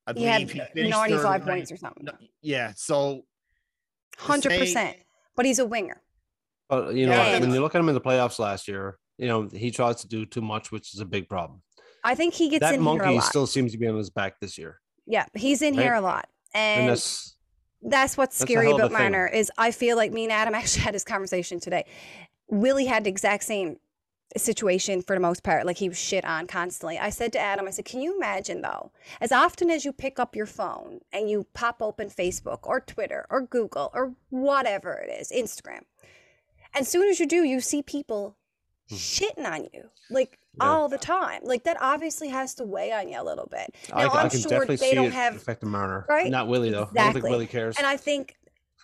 I he believe had he ninety-five third. points or something. No, yeah, so hundred percent. But he's a winger. But you know, and when you look at him in the playoffs last year, you know he tries to do too much, which is a big problem. I think he gets that in monkey here a lot. Still seems to be on his back this year. Yeah, he's in right? here a lot. And, and that's, that's what's scary that's about Marner is I feel like me and Adam actually had this conversation today. Willie had the exact same situation for the most part. Like, he was shit on constantly. I said to Adam, I said, can you imagine, though, as often as you pick up your phone and you pop open Facebook or Twitter or Google or whatever it is, Instagram, and as soon as you do, you see people shitting on you, like, yeah. all the time. Like, that obviously has to weigh on you a little bit. Now, I, I'm I can sure definitely they see don't have affecting Marner, right? Not Willie, though. Exactly. I don't think Willie cares. And I think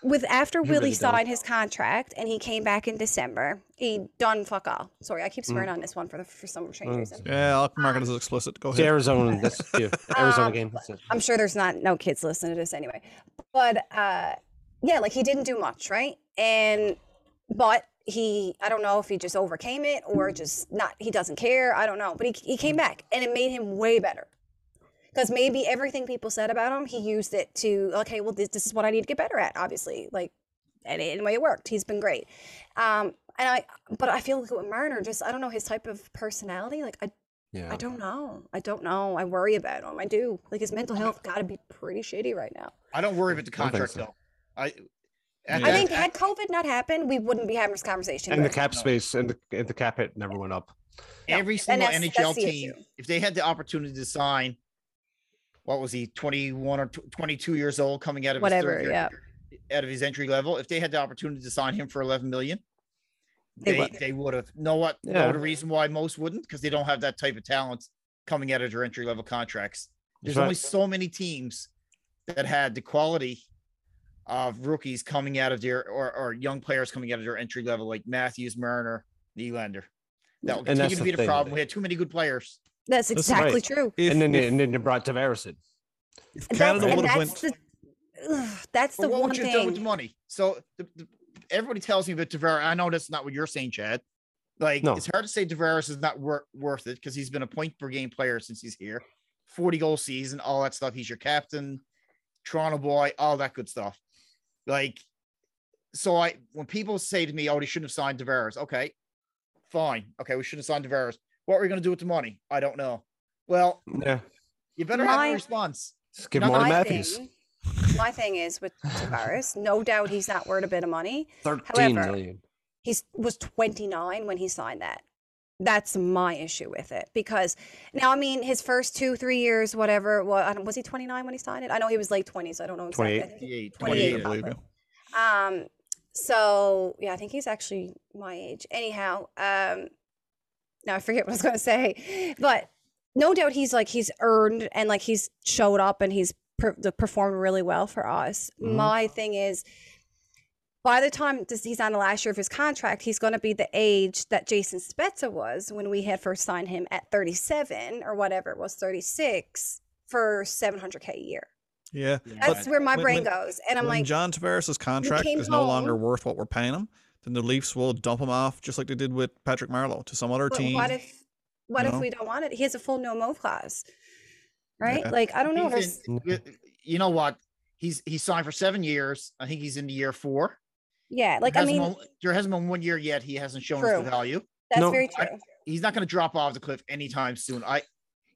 with after he Willie really signed his contract and he came back in December, he done fuck all. Sorry, I keep swearing mm. on this one for the, for some strange mm. reason. Yeah, I'll mark it as explicit. Go ahead. It's Arizona, that's you. Arizona um, game. That's it. I'm sure there's not no kids listening to this anyway, but uh, yeah, like, he didn't do much, right? And but. He, I don't know if he just overcame it or just not, he doesn't care. I don't know. But he, he came back and it made him way better. Because maybe everything people said about him, he used it to, okay, well, this, this is what I need to get better at, obviously. Like, and anyway, it worked. He's been great. Um, and I, but I feel like with Marner, just, I don't know, his type of personality. Like, I, yeah. I don't know. I don't know. I worry about him. I do. Like, his mental health got to be pretty shitty right now. I don't worry about the contract, though. I, Yeah. I think had COVID not happened, we wouldn't be having this conversation. And the cap space and the, and the cap hit never went up. Every single that's, N H L that's team, if they had the opportunity to sign, what was he, twenty-one or twenty-two years old, coming out of whatever, his yeah, year, out of his entry level, if they had the opportunity to sign him for eleven million, they they would, they would have. Know what? Yeah. Know the reason why most wouldn't, because they don't have that type of talent coming out of their entry level contracts. There's right. only so many teams that had the quality of rookies coming out of their or, or young players coming out of their entry level, like Matthews, Marner, Nylander. That will continue to be the, the problem. We had too many good players. That's exactly that's right. true. If, and then if, and then they brought Tavares in. If Canada would have went. The, ugh, that's the what one would you thing. Do with money? So the, the, everybody tells me about Tavares. I know that's not what you're saying, Chad. Like no. It's hard to say Tavares is not wor worth it because he's been a point per game player since he's here. forty goal season, all that stuff. He's your captain, Toronto boy, all that good stuff. Like, so I, when people say to me, oh, they shouldn't have signed Tavares. Okay, fine. Okay, we shouldn't have signed Tavares. What are we going to do with the money? I don't know. Well, yeah. you better my, have a response. Just give more to Matthews. Thing, my thing is with Tavares, no doubt he's not worth a bit of money. thirteen However, million. He was twenty-nine when he signed that. That's my issue with it. Because now, I mean, his first two, three years, whatever, well, I don't, was he twenty-nine when he signed it? I know he was late twenties. So I don't know exactly. twenty-eight, twenty-eight, twenty-eight, I believe. Um, so, yeah, I think he's actually my age. Anyhow, um, now I forget what I was going to say. But no doubt he's, like, he's earned and, like, he's showed up and he's per performed really well for us. Mm-hmm. My thing is, by the time this, he's on the last year of his contract, he's going to be the age that Jason Spezza was when we had first signed him at thirty-seven or whatever it was, thirty-six for seven hundred K a year. Yeah, that's but where my when, brain goes, and I'm when like, John Tavares's contract is no home. longer worth what we're paying him. Then the Leafs will dump him off, just like they did with Patrick Marlowe, to some other but team. What if, what if know? we don't want it? He has a full no move clause, right? Yeah. Like, I don't know. In, you know what? He's he's signed for seven years. I think he's in the year four. Yeah, like, I mean, been, there hasn't been one year yet he hasn't shown true. us the value. That's no, very true. I, he's not going to drop off the cliff anytime soon. I,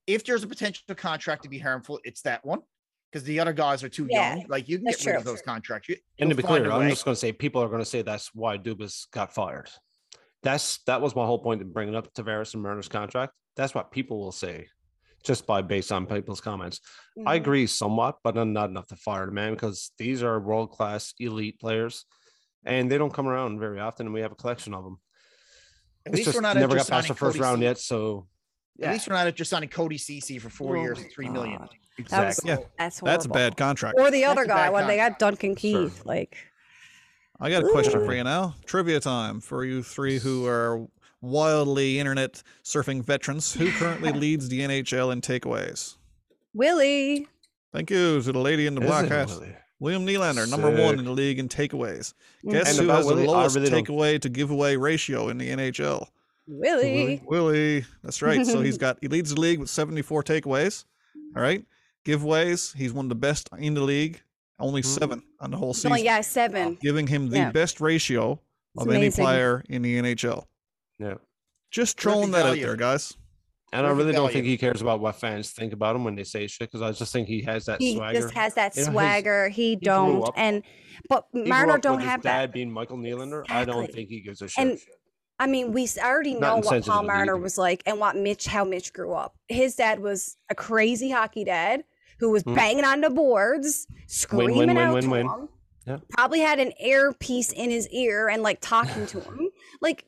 if there's a potential contract to be harmful, it's that one, because the other guys are too yeah. young. Like, you can that's get true. rid of those contracts. You, and to be clear, I'm just going to say people are going to say that's why Dubas got fired. That's that was my whole point in bringing up Tavares and Marner's contract. That's what people will say, just by based on people's comments. Mm-hmm. I agree somewhat, but I'm not enough to fire the man because these are world class elite players. And they don't come around very often, and we have a collection of them. At it's least just we're not never got past the first Cody round C. yet, so yeah. At least we're not just signing Cody C C for four oh years and three million. God. Exactly, that was, yeah. that's horrible. That's a bad contract. Or the other that's guy when contract. they got Duncan Keith. Sure. Like, I got a question Ooh. for you now. Trivia time for you three who are wildly internet surfing veterans. Who currently leads the N H L in takeaways? Willie. Thank you to the lady in the Isn't black hat. William Nylander, Sick. number one in the league in takeaways. Guess and who has Willie, the lowest really takeaway to giveaway ratio in the N H L? Willie. Willie. That's right. So he's got, he leads the league with seventy-four takeaways. All right. Giveaways. He's one of the best in the league. Only seven on the whole season. Oh, yeah, seven. Giving him the yeah. best ratio of any player in the N H L. Yeah. Just throwing that out there, guys. And I really don't think he cares about what fans think about him when they say shit, because I just think he has that he swagger. He just has that you know, swagger. His, he don't. He and But Marner don't have that. His dad being Michael Nylander, exactly. I don't think he gives a shit. And, shit. I mean, we already know what Paul Marner either. was like and what Mitch, how Mitch grew up. His dad was a crazy hockey dad who was hmm. banging on the boards, screaming win, win, out win, win, to win. him. Yeah. Probably had an earpiece in his ear and like talking to him. Like,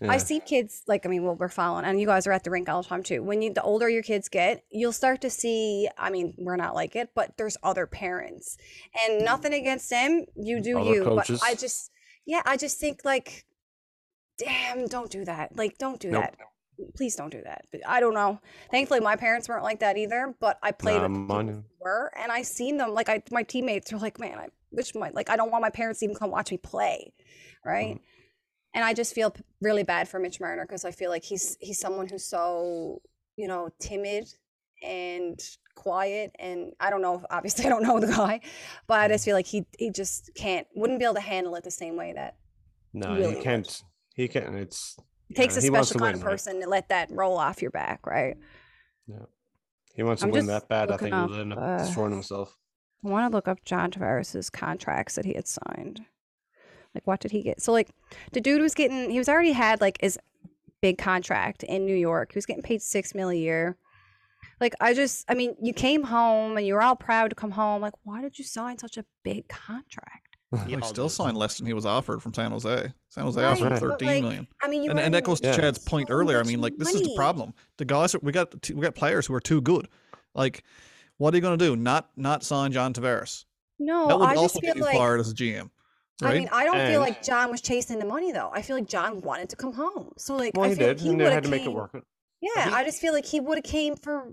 yeah. I see kids like, I mean, well, we're following, and you guys are at the rink all the time too. When you, the older your kids get, you'll start to see, I mean, we're not like it, but there's other parents, and nothing against them. You do other you, coaches. But I just, yeah, I just think like, damn, don't do that. Like, don't do nope. that. Please don't do that. But I don't know. Thankfully, my parents weren't like that either, but I played nah, with them before, and I seen them. Like I, my teammates were like, man, I wish my, like, I don't want my parents to even come watch me play. Right. Mm. And I just feel really bad for Mitch Marner, because I feel like he's he's someone who's so, you know, timid and quiet. And I don't know, obviously I don't know the guy, but I just feel like he he just can't, wouldn't be able to handle it the same way that. No, really he can't. Would. He can't. It's it takes know, a special kind win, of person right? to let that roll off your back, right? Yeah. He wants to I'm win that bad. I think up, he'll end up uh, destroying himself. I want to look up John Tavares' contracts that he had signed. Like, what did he get? So, like, the dude was getting, he was already had, like, his big contract in New York. He was getting paid six mil a year. Like, I just, I mean, you came home and you were all proud to come home. Like, why did you sign such a big contract? He like, still signed less than he was offered from San Jose. San Jose right, offered him thirteen like, million. I mean, you and, and that goes to yeah. Chad's point so earlier. I mean, like, this money. is the problem. The guys, we got, we got players who are too good. Like, what are you going to do? Not, not sign John Tavares. No, that would I also just feel get you like, fired as a G M. Right? I mean, I don't and, feel like John was chasing the money, though. I feel like John wanted to come home. So, like, well, I feel did, like he would have to came, make it work. Yeah, he, I just feel like he would have came for.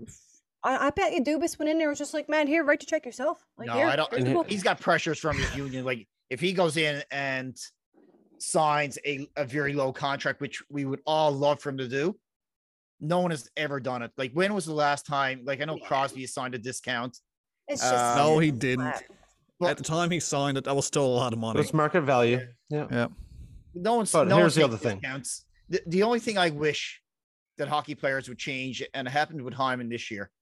I, I bet you Dubas went in there and was just like, man, here, write to check yourself. Like, no, here, I don't. Cool. He's got pressures from his union. Like, if he goes in and signs a, a very low contract, which we would all love for him to do, no one has ever done it. Like, when was the last time? Like, I know Crosby signed a discount. It's just uh, no, he didn't. Flat. At the time he signed it, that was still a lot of money. It's market value. Yeah. Yeah. No one's. But no here's one the other thing. Counts. The, the only thing I wish that hockey players would change, and it happened with Hyman this year,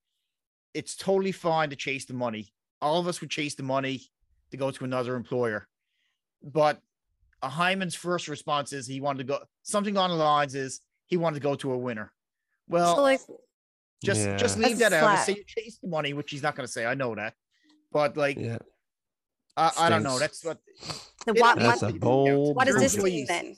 it's totally fine to chase the money. All of us would chase the money to go to another employer. But a Hyman's first response is he wanted to go, something on the lines is he wanted to go to a winner. Well, so like, just, yeah. just leave That's that flat. out. Say you chase the money, which he's not going to say. I know that. But like, yeah. I, I don't know. That's what. The, what, that's what, a bold what does this mean then?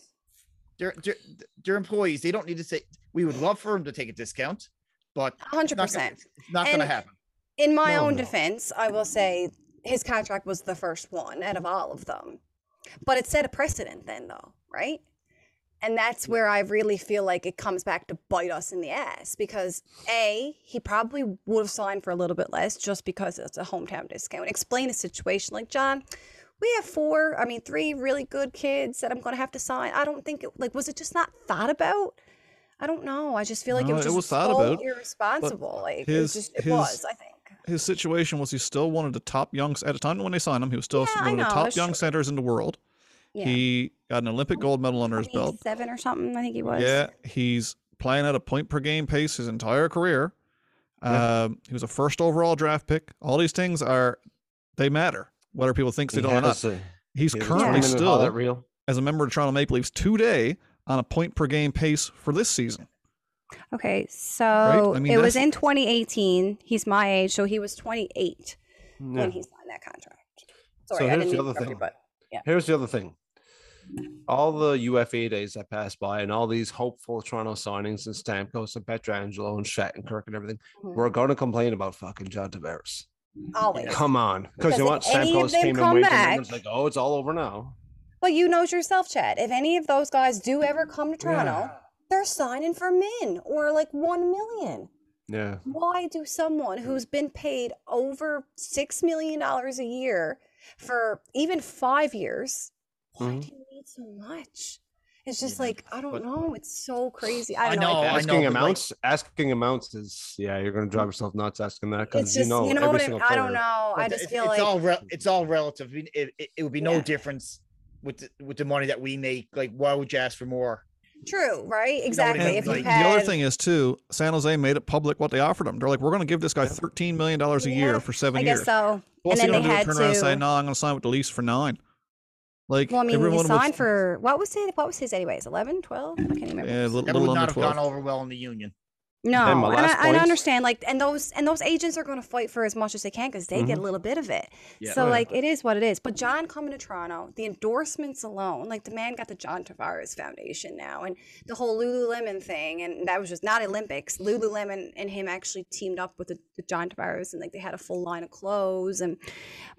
They're, they're, they're employees. They don't need to say. We would love for them to take a discount, but one hundred percent it's not going to happen. In my no, own no. defense, I will say his contract was the first one out of all of them, but it set a precedent then, though, right? And that's where I really feel like it comes back to bite us in the ass, because A, he probably would have signed for a little bit less just because it's a hometown discount. Explain a situation like, John, we have four, I mean, three really good kids that I'm going to have to sign. I don't think it, like, was it just not thought about? I don't know. I just feel like no, it was, it just was thought so about, irresponsible. Like, his, it was, just, it his, was, I think. His situation was he still wanted the top young, at the time when they signed him, he was still yeah, one of the top young true. centers in the world. Yeah. He got an Olympic gold medal under his belt. Seven or something, I think he was. Yeah, he's playing at a point per game pace his entire career. Yeah. Um, he was a first overall draft pick. All these things are, they matter, whether people think they don't or not. A, he's currently still, that real. as a member of the Toronto Maple Leafs today, on a point per game pace for this season. Okay, so right? I mean, it was in twenty eighteen. He's my age, so he was twenty-eight yeah. when he signed that contract. Sorry, so here's I didn't the other thing. You, but, yeah. Here's the other thing. All the U F A days that passed by and all these hopeful Toronto signings and Stamkos and Petrangelo and Shattenkirk and everything, mm-hmm. we're going to complain about fucking John Tavares. Always. Come on. Because you know what? Stamkos came and waited and it was like, oh, it's all over now. Well, you know yourself, Chad. If any of those guys do ever come to Toronto, yeah. they're signing for min or like one million. Yeah. Why do someone who's been paid over six million dollars a year for even five years, why mm-hmm. do you need so much? It's just yeah. like, I don't but, know. It's so crazy. I, don't I know. know. Like, asking I know, amounts, like, asking amounts is, yeah, you're going to drive yourself nuts asking that because you know, you know every single player. I don't know. I just it's, feel it's like all re- it's all relative. It, it, it would be no yeah. difference with the, with the money that we make. Like, why would you ask for more? True, right? Exactly. And if like, you had... The other thing is, too, San Jose made it public what they offered him. They're like, we're going to give this guy thirteen million dollars a yeah, year for seven years. I guess years. So. What's and then they had to turn around and say, no, I'm going to sign with the Leafs for nine. Like, well, I mean, everyone he signed was... for, what was his, what was his anyways, eleven, twelve? I can't remember. Yeah, little, that would little not have twelve. Gone over well in the union. No, and, and I, I understand, like, and those and those agents are going to fight for as much as they can because they mm-hmm. get a little bit of it. Yeah. So, oh, like, yeah. it is what it is. But John coming to Toronto, the endorsements alone, like, the man got the John Tavares Foundation now, and the whole Lululemon thing, and that was just not Olympics. Lululemon and him actually teamed up with the, the John Tavares, and, like, they had a full line of clothes. And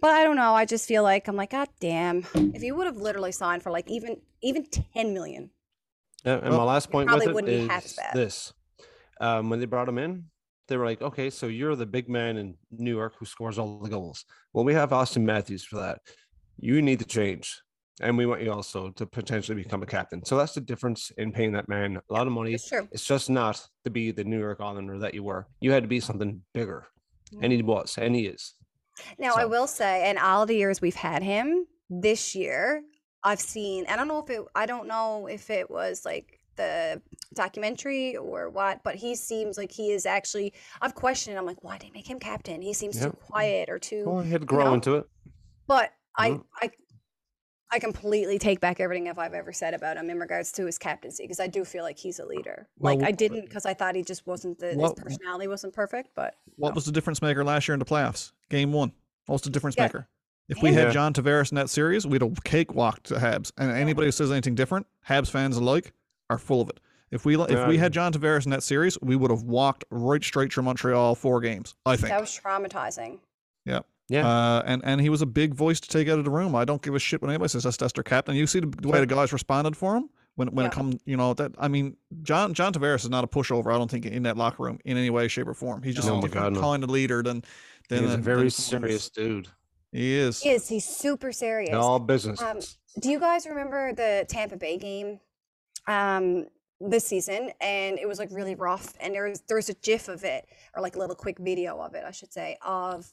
But I don't know. I just feel like, I'm like, God damn. If you would have literally signed for, like, even even ten million dollars. And, and well, my last point probably with wouldn't it be half is bad. This. Um, when they brought him in, they were like, okay, so you're the big man in New York who scores all the goals. Well, we have Auston Matthews for that. You need to change. And we want you also to potentially become a captain. So that's the difference in paying that man a lot of money. Sure. It's just not to be the New York Islander that you were. You had to be something bigger. Mm-hmm. And he was, and he is. Now, so. I will say, in all the years we've had him this year, I've seen, I don't know if it, I don't know if it was like, the documentary or what, but he seems like he is actually, I've questioned, I'm like, why did they make him captain? He seems yep. too quiet or too well, he had to grow you know? into it. But mm-hmm. I I I completely take back everything I've ever said about him in regards to his captaincy, because I do feel like he's a leader. Well, like I didn't, because I thought he just wasn't the well, his personality wasn't perfect. But what no. was the difference maker last year in the playoffs? Game one. What was the difference yeah. maker? If we yeah. had John Tavares in that series, we'd have cakewalked to Habs. And yeah. anybody who says anything different, Habs fans alike, are full of it. If we if yeah. we had John Tavares in that series, we would have walked right straight to Montreal four games. I think that was traumatizing. Yeah, yeah. Uh, and and he was a big voice to take out of the room. I don't give a shit when anybody says that's, that's their captain. You see the, the way the guys responded for him when when yeah. it comes. You know that I mean, John John Tavares is not a pushover. I don't think in that locker room in any way, shape, or form. He's just no, a different God, kind no. of leader than than he's a very than serious dude. He is. He is. He's super serious. In all business. Um, do you guys remember the Tampa Bay game? Um, this season, and it was like really rough, and there was there's a gif of it, or like a little quick video of it, I should say, of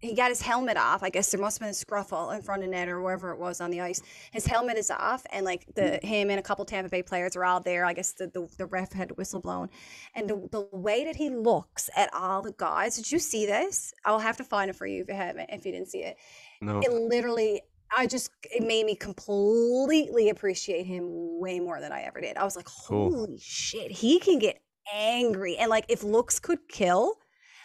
he got his helmet off. I guess there must have been a scruffle in front of net or wherever it was on the ice. His helmet is off, and like the him and a couple Tampa Bay players are all there. I guess the the, the ref had a whistle blown, and the, the way that he looks at all the guys. Did you see this? I'll have to find it for you if you haven't, if you didn't see it. No, it literally. I just, it made me completely appreciate him way more than I ever did. I was like, holy cool. shit, he can get angry. And like, if looks could kill,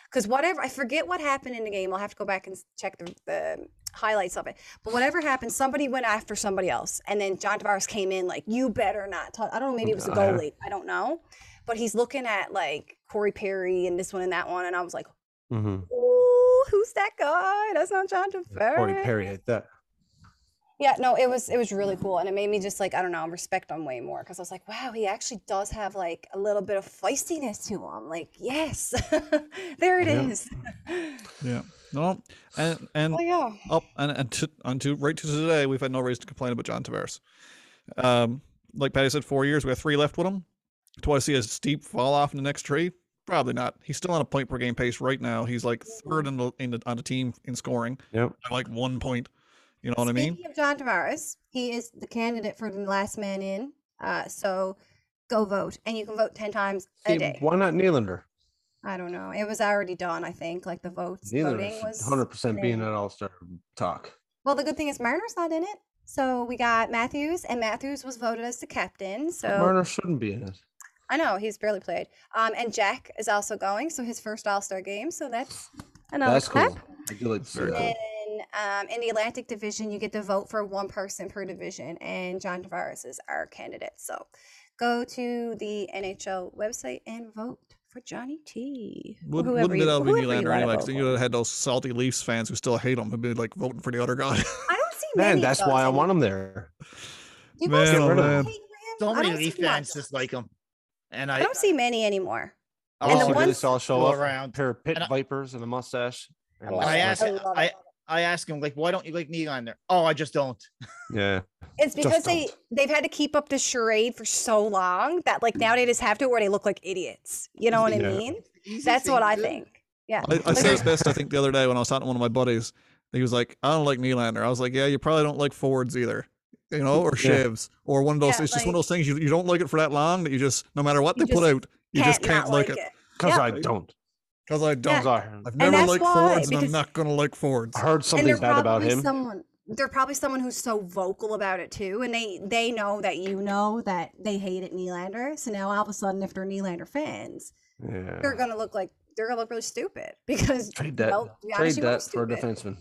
because whatever, I forget what happened in the game. I'll have to go back and check the, the highlights of it. But whatever happened, somebody went after somebody else. And then John Tavares came in like, you better not talk. I don't know, maybe it was a goalie. I don't know. But he's looking at like Corey Perry and this one and that one. And I was like, mm-hmm. ooh, who's that guy? That's not John Tavares. Corey Perry hit that. Yeah, no, it was it was really cool, and it made me just like I don't know, respect him way more because I was like, wow, he actually does have like a little bit of feistiness to him. Like, yes, there it yeah. is. Yeah, no, and and oh, yeah. oh and and to, on to right to today, we've had no reason to complain about John Tavares. Um, like Patty said, four years we have three left with him. Do I see a steep fall off in the next trade? Probably not. He's still on a point per game pace right now. He's like third in the, in the on the team in scoring. Yep, by like one point. You know what Speaking I mean? Speaking of John Tavares, he is the candidate for the last man in. Uh, so go vote. And you can vote ten times a See, day. Why not Nylander? I don't know. It was already done, I think. Like the votes. Voting was one hundred percent being an all-star talk. Well, the good thing is Marner's not in it. So we got Matthews, and Matthews was voted as the captain. So Marner shouldn't be in it. I know. He's barely played. Um, and Jack is also going. So his first all-star game. So that's another That's clap. Cool. I do like to see that. Um, in the Atlantic Division, you get to vote for one person per division, and John Tavares is our candidate. So go to the N H L website and vote for Johnny T. Would, wouldn't you, it be Nylander anyway? Because you would have had those salty Leafs fans who still hate him and be like voting for the other guy. I don't see many. Man, that's why I want him there. You man, oh, man. Him? So many Leaf fans dislike him, and I, I don't see many anymore. I and the ones all show up around pair of pit and vipers and a mustache. And I asked. I. I ask him, like, why don't you like Nylander? Oh, I just don't. Yeah. It's because they, they've had to keep up the charade for so long that, like, now they just have to where they look like idiots. You know what yeah. I mean? That's what I think. Yeah. I, I said it best, I think, the other day when I was talking to one of my buddies. He was like, I don't like Nylander. I was like, yeah, you probably don't like forwards either. you know, or shivs, yeah. or one of those. Yeah, it's like, just one of those things you you don't like it for that long that you just, no matter what they put out, you can't just can't like it. it. Cause yep. I don't. Cause I don't. Yeah. I've never liked why, Fords, and I'm not gonna like Fords. I heard something bad about him. Someone, they're probably someone who's so vocal about it too, and they they know that you know that they hate it, Nylander. So now all of a sudden, if they're Nylander fans, yeah. they're gonna look like they're gonna look really stupid because trade that, well, trade that for a defenseman.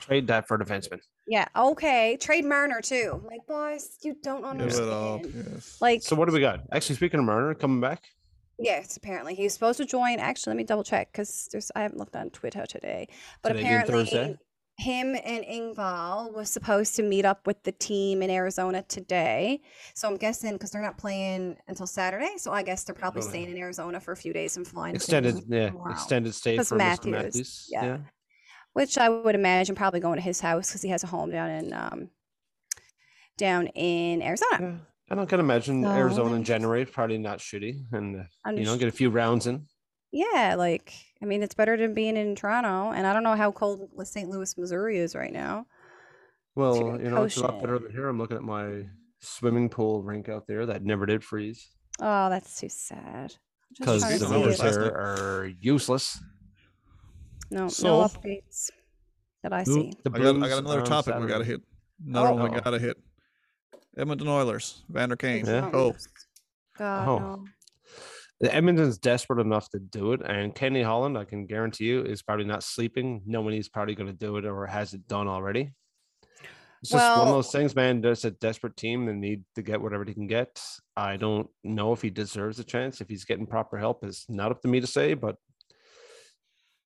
Trade that for a defenseman. Yeah. Okay. Trade Marner too. Like, boys, you don't understand. Up, yes. Like, so what do we got? Actually, speaking of Marner coming back. Yes, apparently he was supposed to join. Actually, let me double check because there's I haven't looked on Twitter today, but today apparently him and Engvall was supposed to meet up with the team in Arizona today. So I'm guessing because they're not playing until Saturday, so I guess they're probably Arizona. staying in Arizona for a few days and flying extended, to yeah, tomorrow. extended stay for Matthews. Mister Matthews. Yeah. yeah, which I would imagine probably going to his house because he has a home down in um down in Arizona. Yeah. And I can imagine so, Arizona in January, probably not shitty, and you know, get a few rounds in. Yeah, like I mean, it's better than being in Toronto, and I don't know how cold Saint Louis, Missouri is right now. Well, you know, it's a lot better than here. I'm looking at my swimming pool rink out there that never did freeze. Oh, that's too sad. Because the numbers there are useless. No, so, no updates that I see. I got, I got another topic Saturday. we got to hit. Another oh, one no. we got to hit. Edmonton Oilers, Evander Kane. Yeah. Oh, God, oh. No. The Edmonton's desperate enough to do it, and Kenny Holland, I can guarantee you, is probably not sleeping. Nobody's probably going to do it or has it done already. It's well, just one of those things, man. There's a desperate team that need to get whatever they can get. I don't know if he deserves a chance. If he's getting proper help, is not up to me to say. But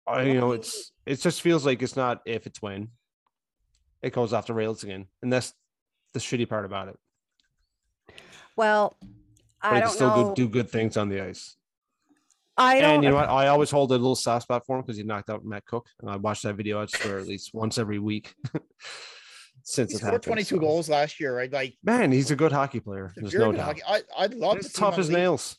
I, you know, it's it just feels like it's not if it's when. It goes off the rails again, and that's the shitty part about it. Well, I but don't still know. Do, do good things on the ice. I don't. And you know what? I always hold a little soft spot for him because he knocked out Matt Cook, and I watched that video for at least once every week since he scored twenty-two so. goals last year, right? Like, man, he's a good hockey player. There's no doubt. Hockey. I, I'd love he's to see tough him as nails.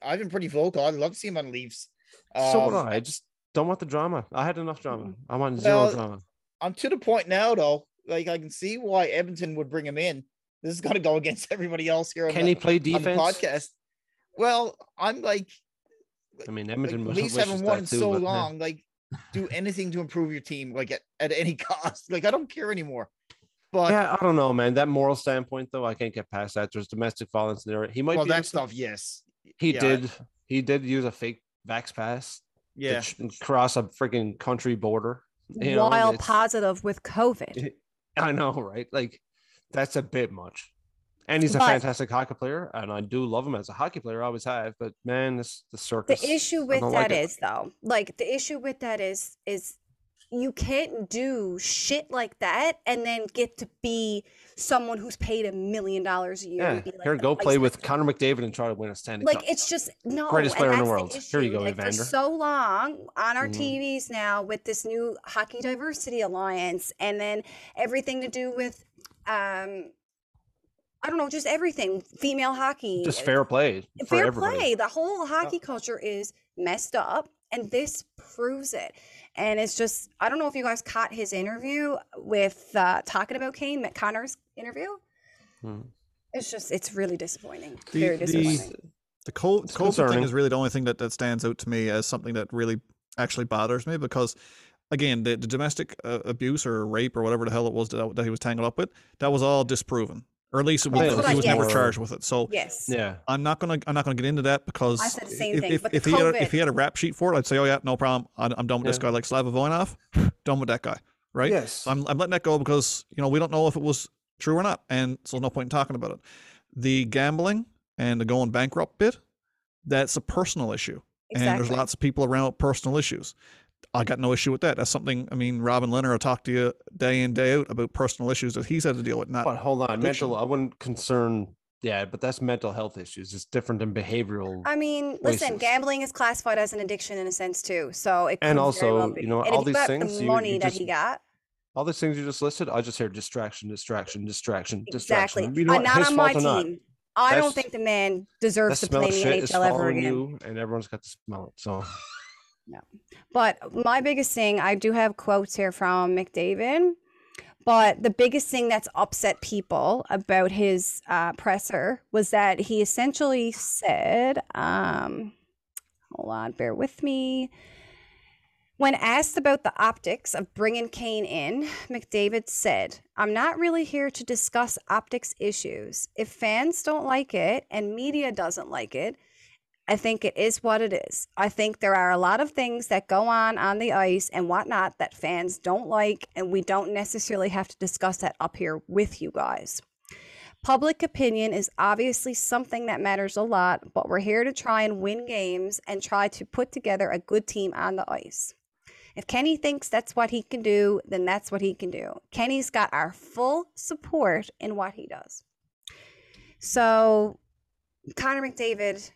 I've been pretty vocal. I'd love to see him on Leafs. Um, so would I. I just don't want the drama. I had enough drama. I want zero well, drama. I'm to the point now, though. Like, I can see why Edmonton would bring him in. This is going to go against everybody else here. Can on the, he play defense? On the podcast. Well, I'm like, I mean, Edmonton like, Leafs haven't won in too, so long. Yeah. Like, do anything to improve your team, like at, at any cost. Like, I don't care anymore. But yeah, I don't know, man. That moral standpoint, though, I can't get past that. There's domestic violence there. He might well, be that stuff. Yes, he yeah. did. He did use a fake vax pass. Yeah, to cross a freaking country border you while know, positive with COVID. It, I know, right? Like, that's a bit much. And he's a but, fantastic hockey player, and I do love him as a hockey player. I always have, but man, this the circus. The issue with that like is, it. though, like the issue with that is, is you can't do shit like that and then get to be someone who's paid a million dollars a year. Yeah, and be like here, go play with Connor McDavid and try to win a Stanley Cup. Like, it's just no greatest player in the world. The here you go, like, Evander. For so long on our mm-hmm. T Vs now with this new Hockey Diversity Alliance, and then everything to do with. Um, I don't know, just everything. Female hockey, just fair play, fair everybody. play. The whole hockey oh. culture is messed up, and this proves it. And it's just, I don't know if you guys caught his interview with uh, talking about Kane, Matt Connor's interview. Hmm. It's just, it's really disappointing. The, Very disappointing. The, the cold, COVID concerning. thing is really the only thing that, that stands out to me as something that really actually bothers me because. Again, the, the domestic uh, abuse or rape or whatever the hell it was that, that he was tangled up with, that was all disproven, or at least it was, oh, he was yes. never charged with it. So yes. yeah, I'm not gonna I'm not gonna get into that because I said the same if, thing, if, but if he had a, if he had a rap sheet for it, I'd say, oh yeah, no problem, I'm, I'm done with yeah. this guy. Like Slava Voinov, done with that guy, right? Yes, so I'm I'm letting that go because you know we don't know if it was true or not, and so there's no point in talking about it. The gambling and the going bankrupt bit, that's a personal issue, exactly. and there's lots of people around with personal issues. I got no issue with that. That's something, I mean, Robin Leonard will talk to you day in, day out about personal issues that he's had to deal with. Not but hold on, addiction. mental, I wouldn't concern, yeah, but that's mental health issues. It's different than behavioral. I mean, places. listen, gambling is classified as an addiction in a sense too. So it And also, well you know, and all these things, the money you, you just, that he got. All these things you just listed, I just hear distraction, distraction, distraction, exactly. distraction. You know, I'm not on my team. Not. I that's, don't think the man deserves to play in the N H L ever again. You, and everyone's got to smell it, so... No, but my biggest thing, I do have quotes here from McDavid, But the biggest thing that's upset people about his uh, presser was that he essentially said, um, hold on, bear with me. When asked about the optics of bringing Kane in, McDavid said, "I'm not really here to discuss optics issues. If fans don't like it and media doesn't like it, I think it is what it is. I think there are a lot of things that go on on the ice and whatnot that fans don't like, and we don't necessarily have to discuss that up here with you guys. Public opinion is obviously something that matters a lot, but we're here to try and win games and try to put together a good team on the ice. If Kenny thinks that's what he can do, then that's what he can do. Kenny's got our full support in what he does." So Connor McDavid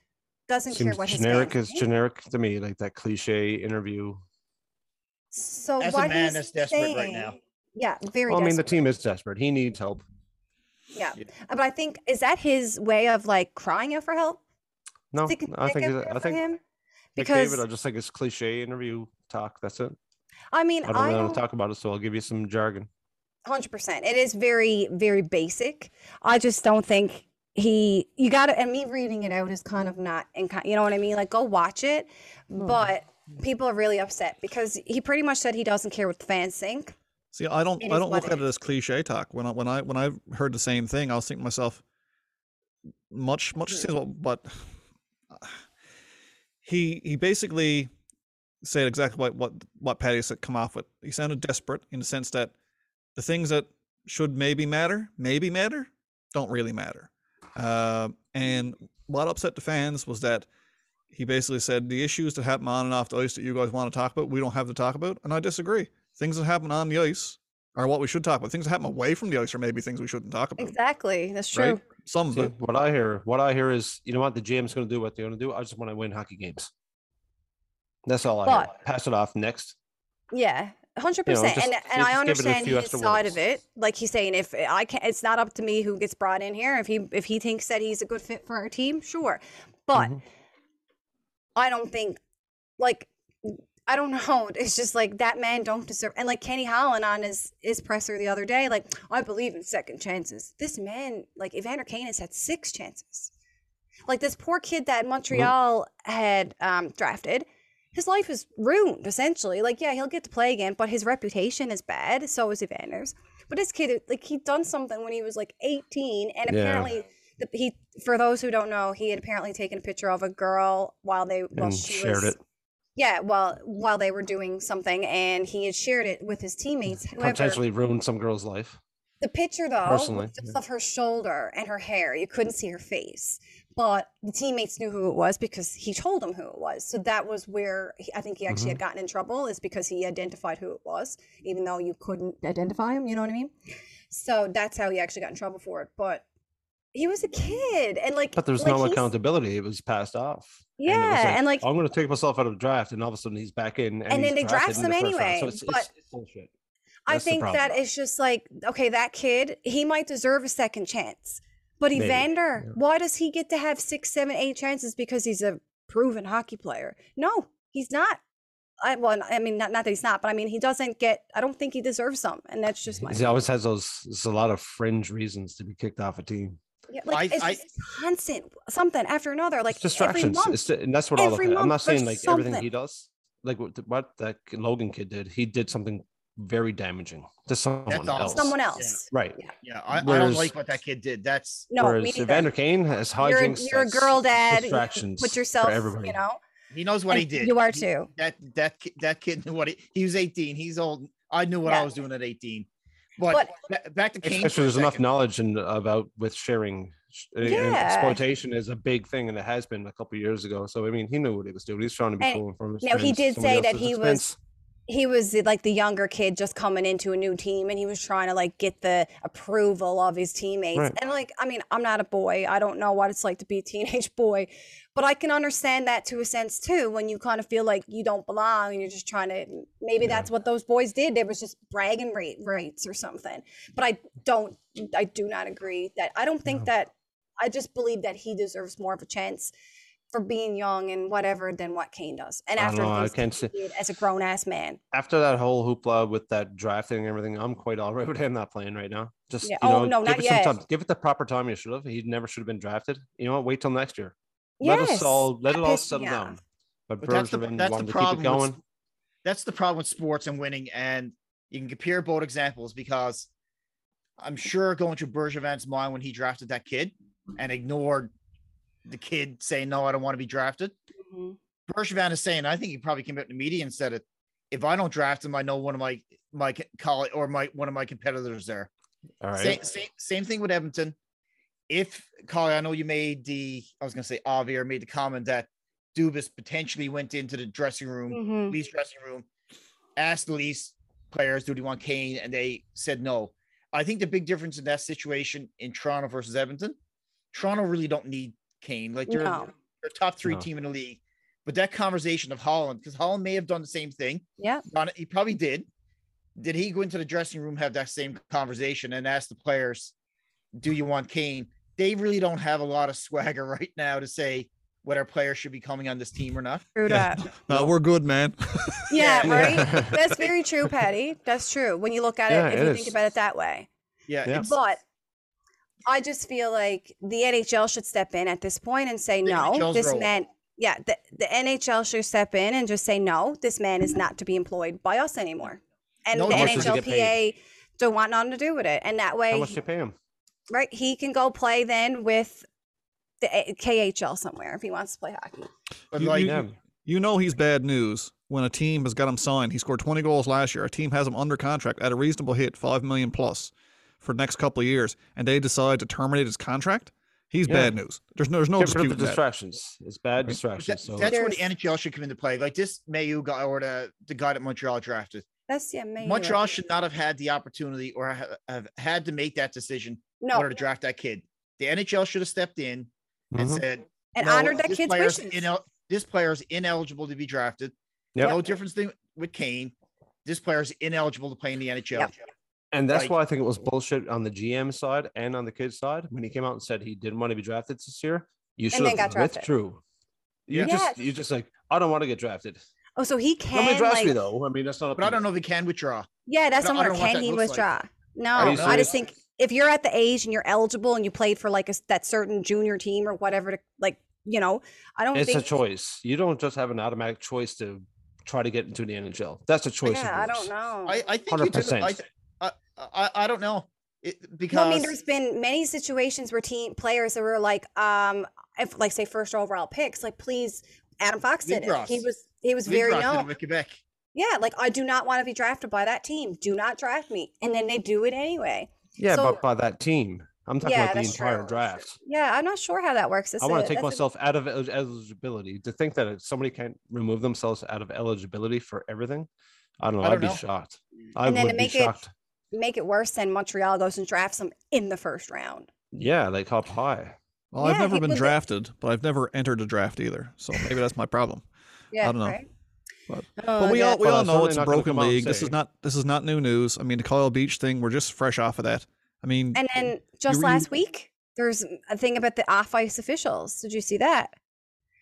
doesn't Seems care what generic his is generic to me, like that cliche interview. So as what a man that's desperate saying, right now. Yeah, very well, I mean, the team is desperate. He needs help. Yeah. yeah. But I think, is that his way of like crying out for help? No, Stick, I think I think him? Because McDavid, I just think it's cliche interview talk. That's it. I mean, I don't know how to talk about it, so I'll give you some jargon. one hundred percent. It is very, very basic. I just don't think he, you got to, and me reading it out is kind of not, in, you know what I mean? Like, go watch it. Hmm. But people are really upset because he pretty much said he doesn't care what the fans think. See, I don't, I don't look at it as cliche talk. When I, when I, when I heard the same thing, I was thinking to myself, much, much, but he, he basically said exactly what, what, what Patty said, come off with. He sounded desperate in the sense that the things that should maybe matter, maybe matter, don't really matter. Uh, and what upset the fans was that he basically said the issues that happen on and off the ice that you guys want to talk about, we don't have to talk about. And I disagree. Things that happen on the ice are what we should talk about. Things that happen away from the ice are maybe things we shouldn't talk about. Exactly. That's true. Right? Some of it. What I hear, what I hear is, you know what, the G M's going to do what they're going to do. I just want to win hockey games. That's all I but, hear. Pass it off next. Yeah. one hundred percent. You know, just, and and I understand his side of it. Like he's saying, if I can't, it's not up to me who gets brought in here. If he if he thinks that he's a good fit for our team, sure. But mm-hmm. I don't think, like, I don't know. It's just like that man don't deserve. And like Kenny Holland on his, his presser the other day, like, I believe in second chances. This man, like Evander Kane has had six chances. Like this poor kid that Montreal mm-hmm. had um, drafted, his life is ruined essentially. Like, yeah, he'll get to play again, but his reputation is bad. So is Evander's. But this kid, like he'd done something when he was like eighteen and yeah. apparently the, he, for those who don't know, he had apparently taken a picture of a girl while they, while and she shared was, it. Yeah, well, while they were doing something, and he had shared it with his teammates. However, potentially ruined some girl's life. The picture, though, Personally, was just yeah. of her shoulder and her hair. You couldn't see her face. But the teammates knew who it was because he told them who it was. So that was where he, I think he actually mm-hmm. had gotten in trouble, is because he identified who it was, even though you couldn't identify him. You know what I mean? So that's how he actually got in trouble for it. But he was a kid, and like, but there's like no accountability. It was passed off. Yeah, and, like, and like, I'm going to take myself out of the draft, and all of a sudden he's back in, and, and then they draft him anyway. So it's, but it's, it's bullshit. I think that it's just like, okay, that kid, he might deserve a second chance, but Maybe. Evander, yeah. why does he get to have six, seven, eight chances because he's a proven hockey player? No, he's not. I well, I mean, not not that he's not, but I mean, he doesn't get. I don't think he deserves some, and that's just my. He always has those. There's a lot of fringe reasons to be kicked off a team. Yeah, like I, it's I, constant something after another, like distractions. Every month, it's, and that's what I look at. I'm not saying like something. Everything he does, like what, what that Logan kid did, he did something very damaging to someone else. Someone else, yeah. right? Yeah, yeah. I, whereas, I don't like what that kid did. That's no. Whereas Evander Kane has hijinks. You're, you're a girl, dad. Distractions. You put yourself. You know. He knows what and he did. You are too. He, that that that kid knew what he. He was eighteen. He's old. I knew what yeah. I was doing at eighteen. But, but back to Kane. There's enough knowledge in, about with sharing. Yeah. Exploitation is a big thing, and it has been a couple of years ago. So I mean, he knew what he was doing. He's trying to be and, cool from his. No, he did say that he expense. was, he was like the younger kid just coming into a new team, and he was trying to like get the approval of his teammates. Right. And like, I mean, I'm not a boy. I don't know what it's like to be a teenage boy, but I can understand that to a sense too. When you kind of feel like you don't belong, and you're just trying to. Maybe yeah. that's what those boys did. There was just bragging rights or something. But I don't. I do not agree that. I don't think no. that. I just believe that he deserves more of a chance for being young and whatever than what Kane does. And after I, know, I can't see it as a grown ass man. After that whole hoopla with that drafting and everything, I'm quite all right with him not playing right now. Just yeah. you know, oh, no, give not it yet. Some time. Give it the proper time you should have. He never should have been drafted. You know what? Wait till next year. Yes. Let us all let that it all settle down. But, but that's the, that's the problem. Going. With, that's the problem with sports and winning. And you can compare both examples because I'm sure going through Bergevin's mind when he drafted that kid and ignored the kid saying, no, I don't want to be drafted. Mm-hmm. Bergevin is saying, I think he probably came out in the media and said it. If I don't draft him, I know one of my, my colleague or my, one of my competitors there. All right. Same, same, same thing with Edmonton. If Colin, I know you made the, I was going to say Javier made the comment that Dubas potentially went into the dressing room, mm-hmm. Leafs dressing room, asked the Leafs players, do they want Kane? And they said no. I think the big difference in that situation in Toronto versus Edmonton, Toronto really don't need Kane. Like they're no. they're top three no. team in the league. But that conversation of Holland, because Holland may have done the same thing. Yeah. He probably did. Did he go into the dressing room, have that same conversation and ask the players, do you want Kane? They really don't have a lot of swagger right now to say whether players should be coming on this team or not. True that. Yeah. Uh, we're good, man. Yeah, right? That's very true, Patty. That's true. When you look at yeah, it, if it you is. think about it that way. Yeah. yeah. But I just feel like the N H L should step in at this point and say, the no, N H L's this role. man, yeah, the, the N H L should step in and just say, no, this man is not to be employed by us anymore. And no, the N H L P A don't want nothing to do with it. And that way, how much do you pay him? Right. He can go play then with the K H L somewhere if he wants to play hockey. But you, like, you, you know, he's bad news when a team has got him signed. He scored twenty goals last year. A team has him under contract at a reasonable hit, five million plus for the next couple of years, and they decide to terminate his contract. He's yeah. bad news. There's no, there's no dispute the distractions. That. It's bad distractions. That, so. That's where the N H L should come into play. Like this Mayu guy or the, the guy that Montreal drafted. That's yeah, Mayu. Montreal should not have had the opportunity or have, have had to make that decision no. in order to draft that kid. The N H L should have stepped in and mm-hmm. said, and no, honored that kid's wishes. Inel- this player is ineligible to be drafted. Yep. No difference than with Kane. This player is ineligible to play in the N H L. Yep. And that's like, why I think it was bullshit on the G M side and on the kid's side when he came out and said he didn't want to be drafted this year. You should have withdrew. You yes. just you just like, I don't want to get drafted. Oh, so he can. Nobody drafts like, me though. I mean, that's not. A but point. I don't know if he can withdraw. Yeah, that's but not what. Can what he withdraw? Like. No, I just think if you're at the age and you're eligible and you played for like a, that certain junior team or whatever, to, like you know, I don't. It's think... a choice. You don't just have an automatic choice to try to get into the N H L. That's a choice. Yeah, I don't know. I, I think one hundred percent. I, I don't know it, because well, I mean, there's been many situations where team players that were like, um, if, like say first overall picks, like please, Adam Fox did it. He was he was very known with Quebec. Yeah, like I do not want to be drafted by that team. Do not draft me, and then they do it anyway. Yeah, so, but by that team, I'm talking yeah, about the entire true. draft. Yeah, I'm not sure how that works. That's I want to take myself a... out of eligibility. To think that somebody can't remove themselves out of eligibility for everything, I don't know. I don't I'd know. be shocked. I and would then to be shocked. It, make it worse than Montreal goes and drafts them in the first round. Yeah, like up high. Well, yeah, I've never been drafted, but I've never entered a draft either. So maybe that's my problem. Yeah, I don't know. Right? But, oh, but we yeah. all we well, all know it's a broken league. This is not this is not new news. I mean, the Kyle Beach thing. We're just fresh off of that. I mean, and then just you, last you, week, there's a thing about the off ice officials. Did you see that?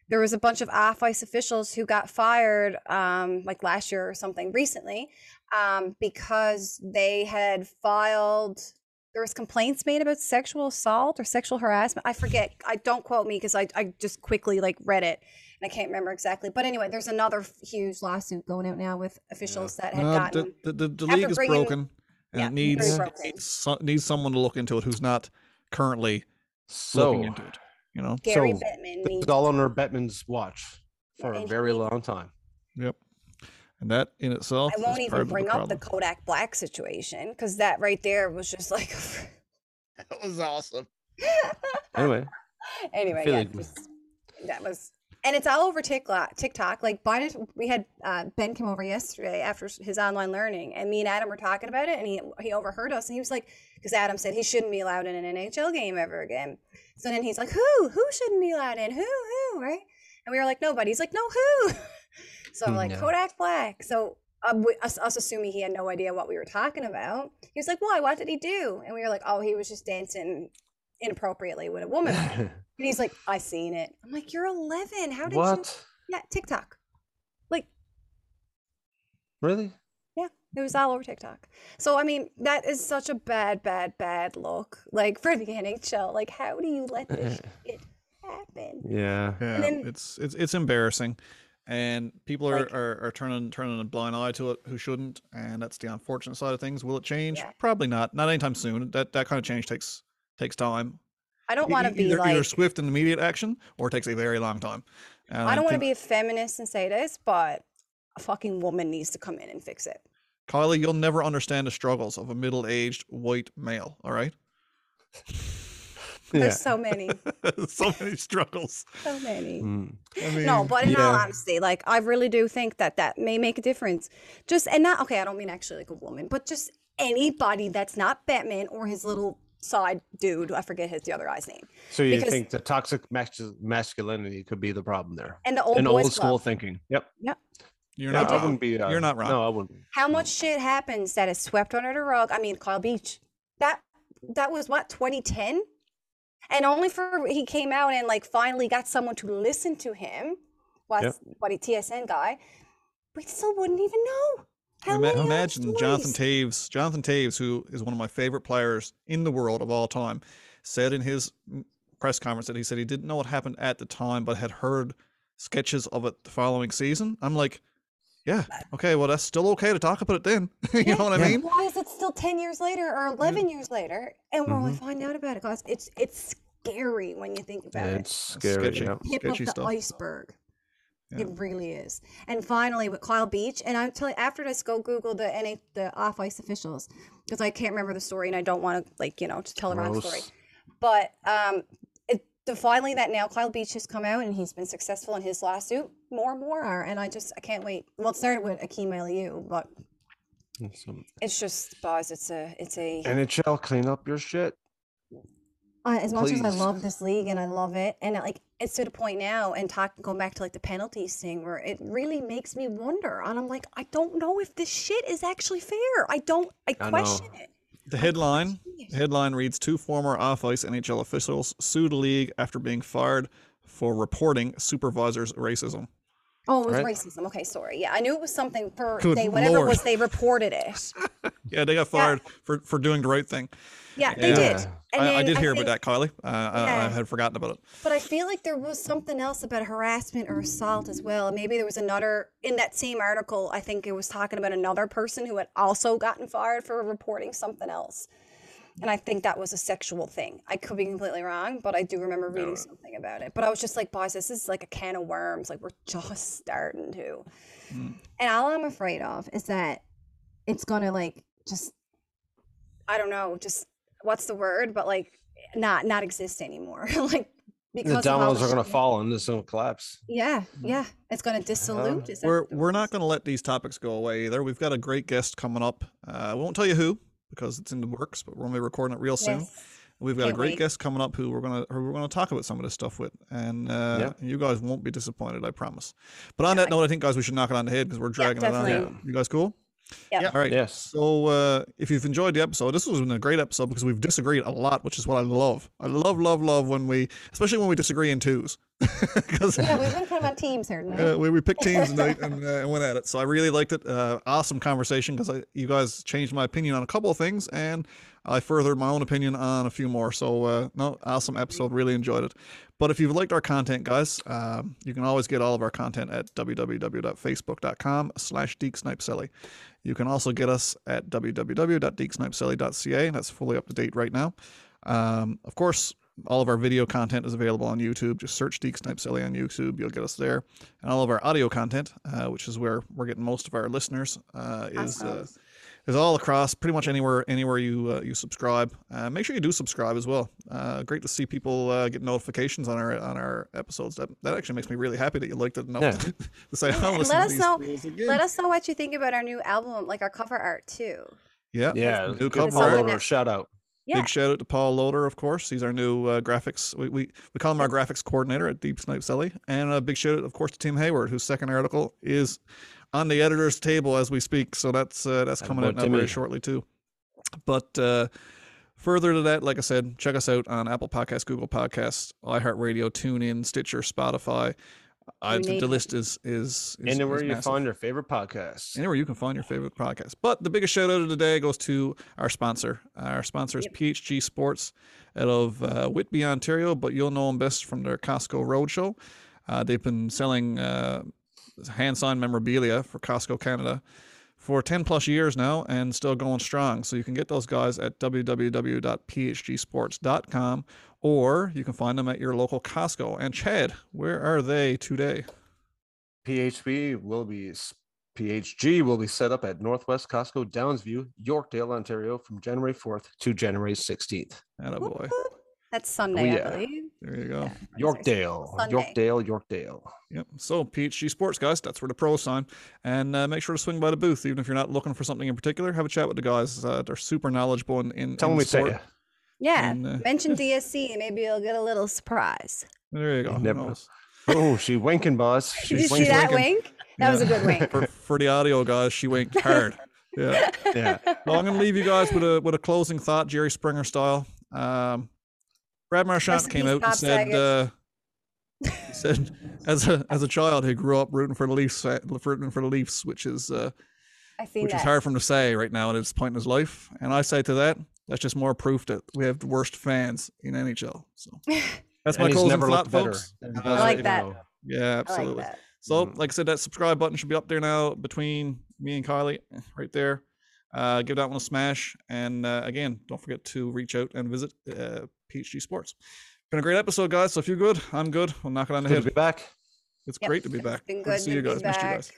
There was a bunch of off ice officials who got fired, um, like last year or something, recently. Um, because they had filed, there was complaints made about sexual assault or sexual harassment. I forget. I don't quote me because I, I just quickly like read it and I can't remember exactly. But anyway, there's another huge lawsuit going out now with officials yeah. that had uh, gotten. The, the, the league is bringing, broken and yeah, it needs it needs someone to look into it who's not currently so, looking into it. You know, Gary so Bettman it's all under Bettman's watch for yeah, a very long time. Yep. And that in itself, I won't is even part bring the up the Kodak Black situation because that right there was just like that was awesome. Anyway, anyway, yeah, like... was, that was, and it's all over TikTok. Like Biden, we had uh, Ben come over yesterday after his online learning, and me and Adam were talking about it, and he he overheard us, and he was like, because Adam said he shouldn't be allowed in an N H L game ever again. So then he's like, who who shouldn't be allowed in? Who who right? And we were like, nobody. He's like, no who. So I'm like, no. Kodak Black. So uh, we, us, us assuming he had no idea what we were talking about. He was like, why? What did he do? And we were like, oh, he was just dancing inappropriately with a woman. And he's like, I seen it. I'm like, you're eleven. How did what? you? Yeah, TikTok. Like, really? Yeah, it was all over TikTok. So, I mean, that is such a bad, bad, bad look. Like, for the N H L, like, how do you let this shit happen? Yeah, yeah. And then, it's it's it's embarrassing. And people are, like, are, are turning turning a blind eye to it who shouldn't, and that's the unfortunate side of things. Will it change? Yeah. Probably not. Not anytime soon. That that kind of change takes takes time. I don't want to be either, like either swift and immediate action, or it takes a very long time. And I don't want to be a feminist and say this, but a fucking woman needs to come in and fix it. Kylie, you'll never understand the struggles of a middle-aged white male. All right. Yeah. There's so many, so many struggles. So many. Mm. I mean, no, but in yeah. all honesty, like, I really do think that that may make a difference. Just and not okay. I don't mean actually like a woman, but just anybody that's not Batman or his little side dude. I forget his the other guy's name. So you because, think the toxic masculinity could be the problem there? And the old, and old school club. thinking. Yep. Yep. You're yeah, not. I wrong. wouldn't be. Uh, You're not wrong. No, I wouldn't. How much shit happens that is swept under the rug? I mean, Kyle Beach. That that was what twenty ten. And only for he came out and like finally got someone to listen to him, was yep. what a T S N guy. We still wouldn't even know. How Ima- imagine Jonathan Toews, Jonathan Toews, who is one of my favorite players in the world of all time, said in his press conference that he said he didn't know what happened at the time, but had heard sketches of it the following season. I'm like, yeah, okay, well that's still okay to talk about it then. you yeah. know what I mean? Why is it still ten years later or eleven yeah. years later, and we're mm-hmm. only finding out about it? Cause it's it's scary when you think about yeah, it. It's scary. It's yeah. Tip Sketchy of the stuff. iceberg. Yeah. It really is. And finally, with Kyle Beach, and I'm telling after this, go Google the N H L the off ice officials because I can't remember the story and I don't want to like you know to tell a wrong story. But um, it, the finally that now Kyle Beach has come out and he's been successful in his lawsuit. More and more are, and I just I can't wait. Well, it started with Akeem Eliu, but awesome. It's just boss. It's a it's a N H L clean up your shit. Uh, as Please. much as I love this league and I love it, and like it's to the point now, and talk going back to like the penalties thing where it really makes me wonder, and I'm like, I don't know if this shit is actually fair. I don't. I, I question know. it. The headline the headline reads: Two former off-ice N H L officials sue the league after being fired for reporting supervisors' racism. Oh, it was right? racism. Okay, sorry. Yeah, I knew it was something for Good they whatever Lord. it was, they reported it. yeah, they got fired yeah. for, for doing the right thing. Yeah, they yeah. did. And I, I did hear I think, about that, Kylie. Uh, yeah. I, I had forgotten about it. But I feel like there was something else about harassment or assault as well. Maybe there was another, in that same article, I think it was talking about another person who had also gotten fired for reporting something else. And I think that was a sexual thing. I could be completely wrong, but I do remember reading no. something about it. But I was just like, boss, this is like a can of worms. Like, we're just starting to. Mm. And all I'm afraid of is that it's going to, like, just, I don't know, just, what's the word? But, like, not not exist anymore. like, because the dominoes are going to fall and this will collapse. Yeah, yeah. It's going to dissolute. Uh, we're we're not going to let these topics go away either. We've got a great guest coming up. Uh, we won't tell you who, because it's in the works, but we're going to be recording it real soon. Yes. We've got Can't a great wait. guest coming up who we're going to who we're going to talk about some of this stuff with, and uh, yep. you guys won't be disappointed, I promise. But on yeah, that note, I think, guys, we should knock it on the head because we're dragging yeah, it on. Yeah. You guys cool? Yeah. All right. Yes. So uh, if you've enjoyed the episode, this was a great episode because we've disagreed a lot, which is what I love. I love, love, love when we, especially when we disagree in twos. yeah, we've been kind of on teams here tonight. Uh, we, we picked teams tonight and uh, went at it. So I really liked it. Uh, awesome conversation because you guys changed my opinion on a couple of things and I furthered my own opinion on a few more. So uh, no, awesome episode. Really enjoyed it. But if you've liked our content, guys, um, you can always get all of our content at w w w dot facebook dot com slash Deke Snipes Celly. You can also get us at w w w dot Deke Snipes Celly dot c a. That's fully up to date right now. Um, of course, all of our video content is available on YouTube. Just search Deke Snipes Celly on YouTube. You'll get us there. And all of our audio content, uh, which is where we're getting most of our listeners, uh, is uh, is all across pretty much anywhere anywhere you uh, you subscribe. Uh, make sure you do subscribe as well. Uh, great to see people uh, get notifications on our on our episodes. That that actually makes me really happy that you liked it enough yeah. to, to say, oh, listen let to us these know. Again. Let us know what you think about our new album, like our cover art too. Yeah, yeah, new cover art. That- shout out. Yeah. Big shout out to Paul Loader, of course. He's our new uh, graphics. We, we we call him our graphics coordinator at Deke Snipes Celly. And a big shout out, of course, to Tim Hayward, whose second article is on the editor's table as we speak. So that's uh, that's coming out now very shortly too. But uh, Further to that, like I said, check us out on Apple Podcasts, Google Podcasts, iHeartRadio, TuneIn, Stitcher, Spotify. Uh, the, the list is is, is anywhere is you massive. Find your favorite podcast. Anywhere you can find your favorite podcast. But the biggest shout out of the day goes to our sponsor. Our sponsor is yep. P H G Sports out of uh, Whitby, Ontario, but you'll know them best from their Costco Roadshow. Uh, they've been selling uh, hand-signed memorabilia for Costco Canada for ten plus years now and still going strong. So you can get those guys at w w w dot p h g sports dot com, or you can find them at your local Costco. And Chad, where are they today? P H B will be P H G will be set up at Northwest Costco Downsview, Yorkdale, Ontario from January fourth to January sixteenth. Attaboy. That's Sunday, oh, yeah. I believe. There you go. Yeah, Yorkdale, Sunday. Yorkdale, Yorkdale. Yep. So P H G Sports, guys, that's where the pros sign. And uh, make sure to swing by the booth, even if you're not looking for something in particular. Have a chat with the guys. Uh, they're super knowledgeable in, in, Tell in the sport. Tell them we say yeah. And, uh, mention D S C and maybe you'll get a little surprise. There you go. Never. Oh, she winking, boss. She's Did you see that winking. wink? That yeah. was a good wink. For, for the audio, guys, she winked hard. Yeah. yeah. Well, I'm going to leave you guys with a with a closing thought, Jerry Springer style. Um, Brad Marchand came out and said, uh, said, as a as a child who grew up rooting for the Leafs, rooting for the Leafs, which is uh, I which that. is hard for him to say right now at this point in his life. And I say to that, that's just more proof that we have the worst fans in N H L. So that's my closing thought, folks. I like that. Know. Yeah, absolutely. Like that. So, like I said, that subscribe button should be up there now between me and Kylie, right there. Uh, give that one a smash. And uh, again, don't forget to reach out and visit uh, P H G Sports. Been a great episode, guys. So if you're good, I'm good. We'll knock it on the head. Good to be back. It's yep. great to be it's back. Been good, good to see you guys. Missed you guys.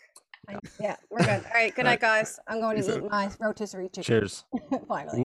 Yeah, we're good. All right. Good night, guys. I'm going to eat my rotisserie chicken. Cheers. Finally.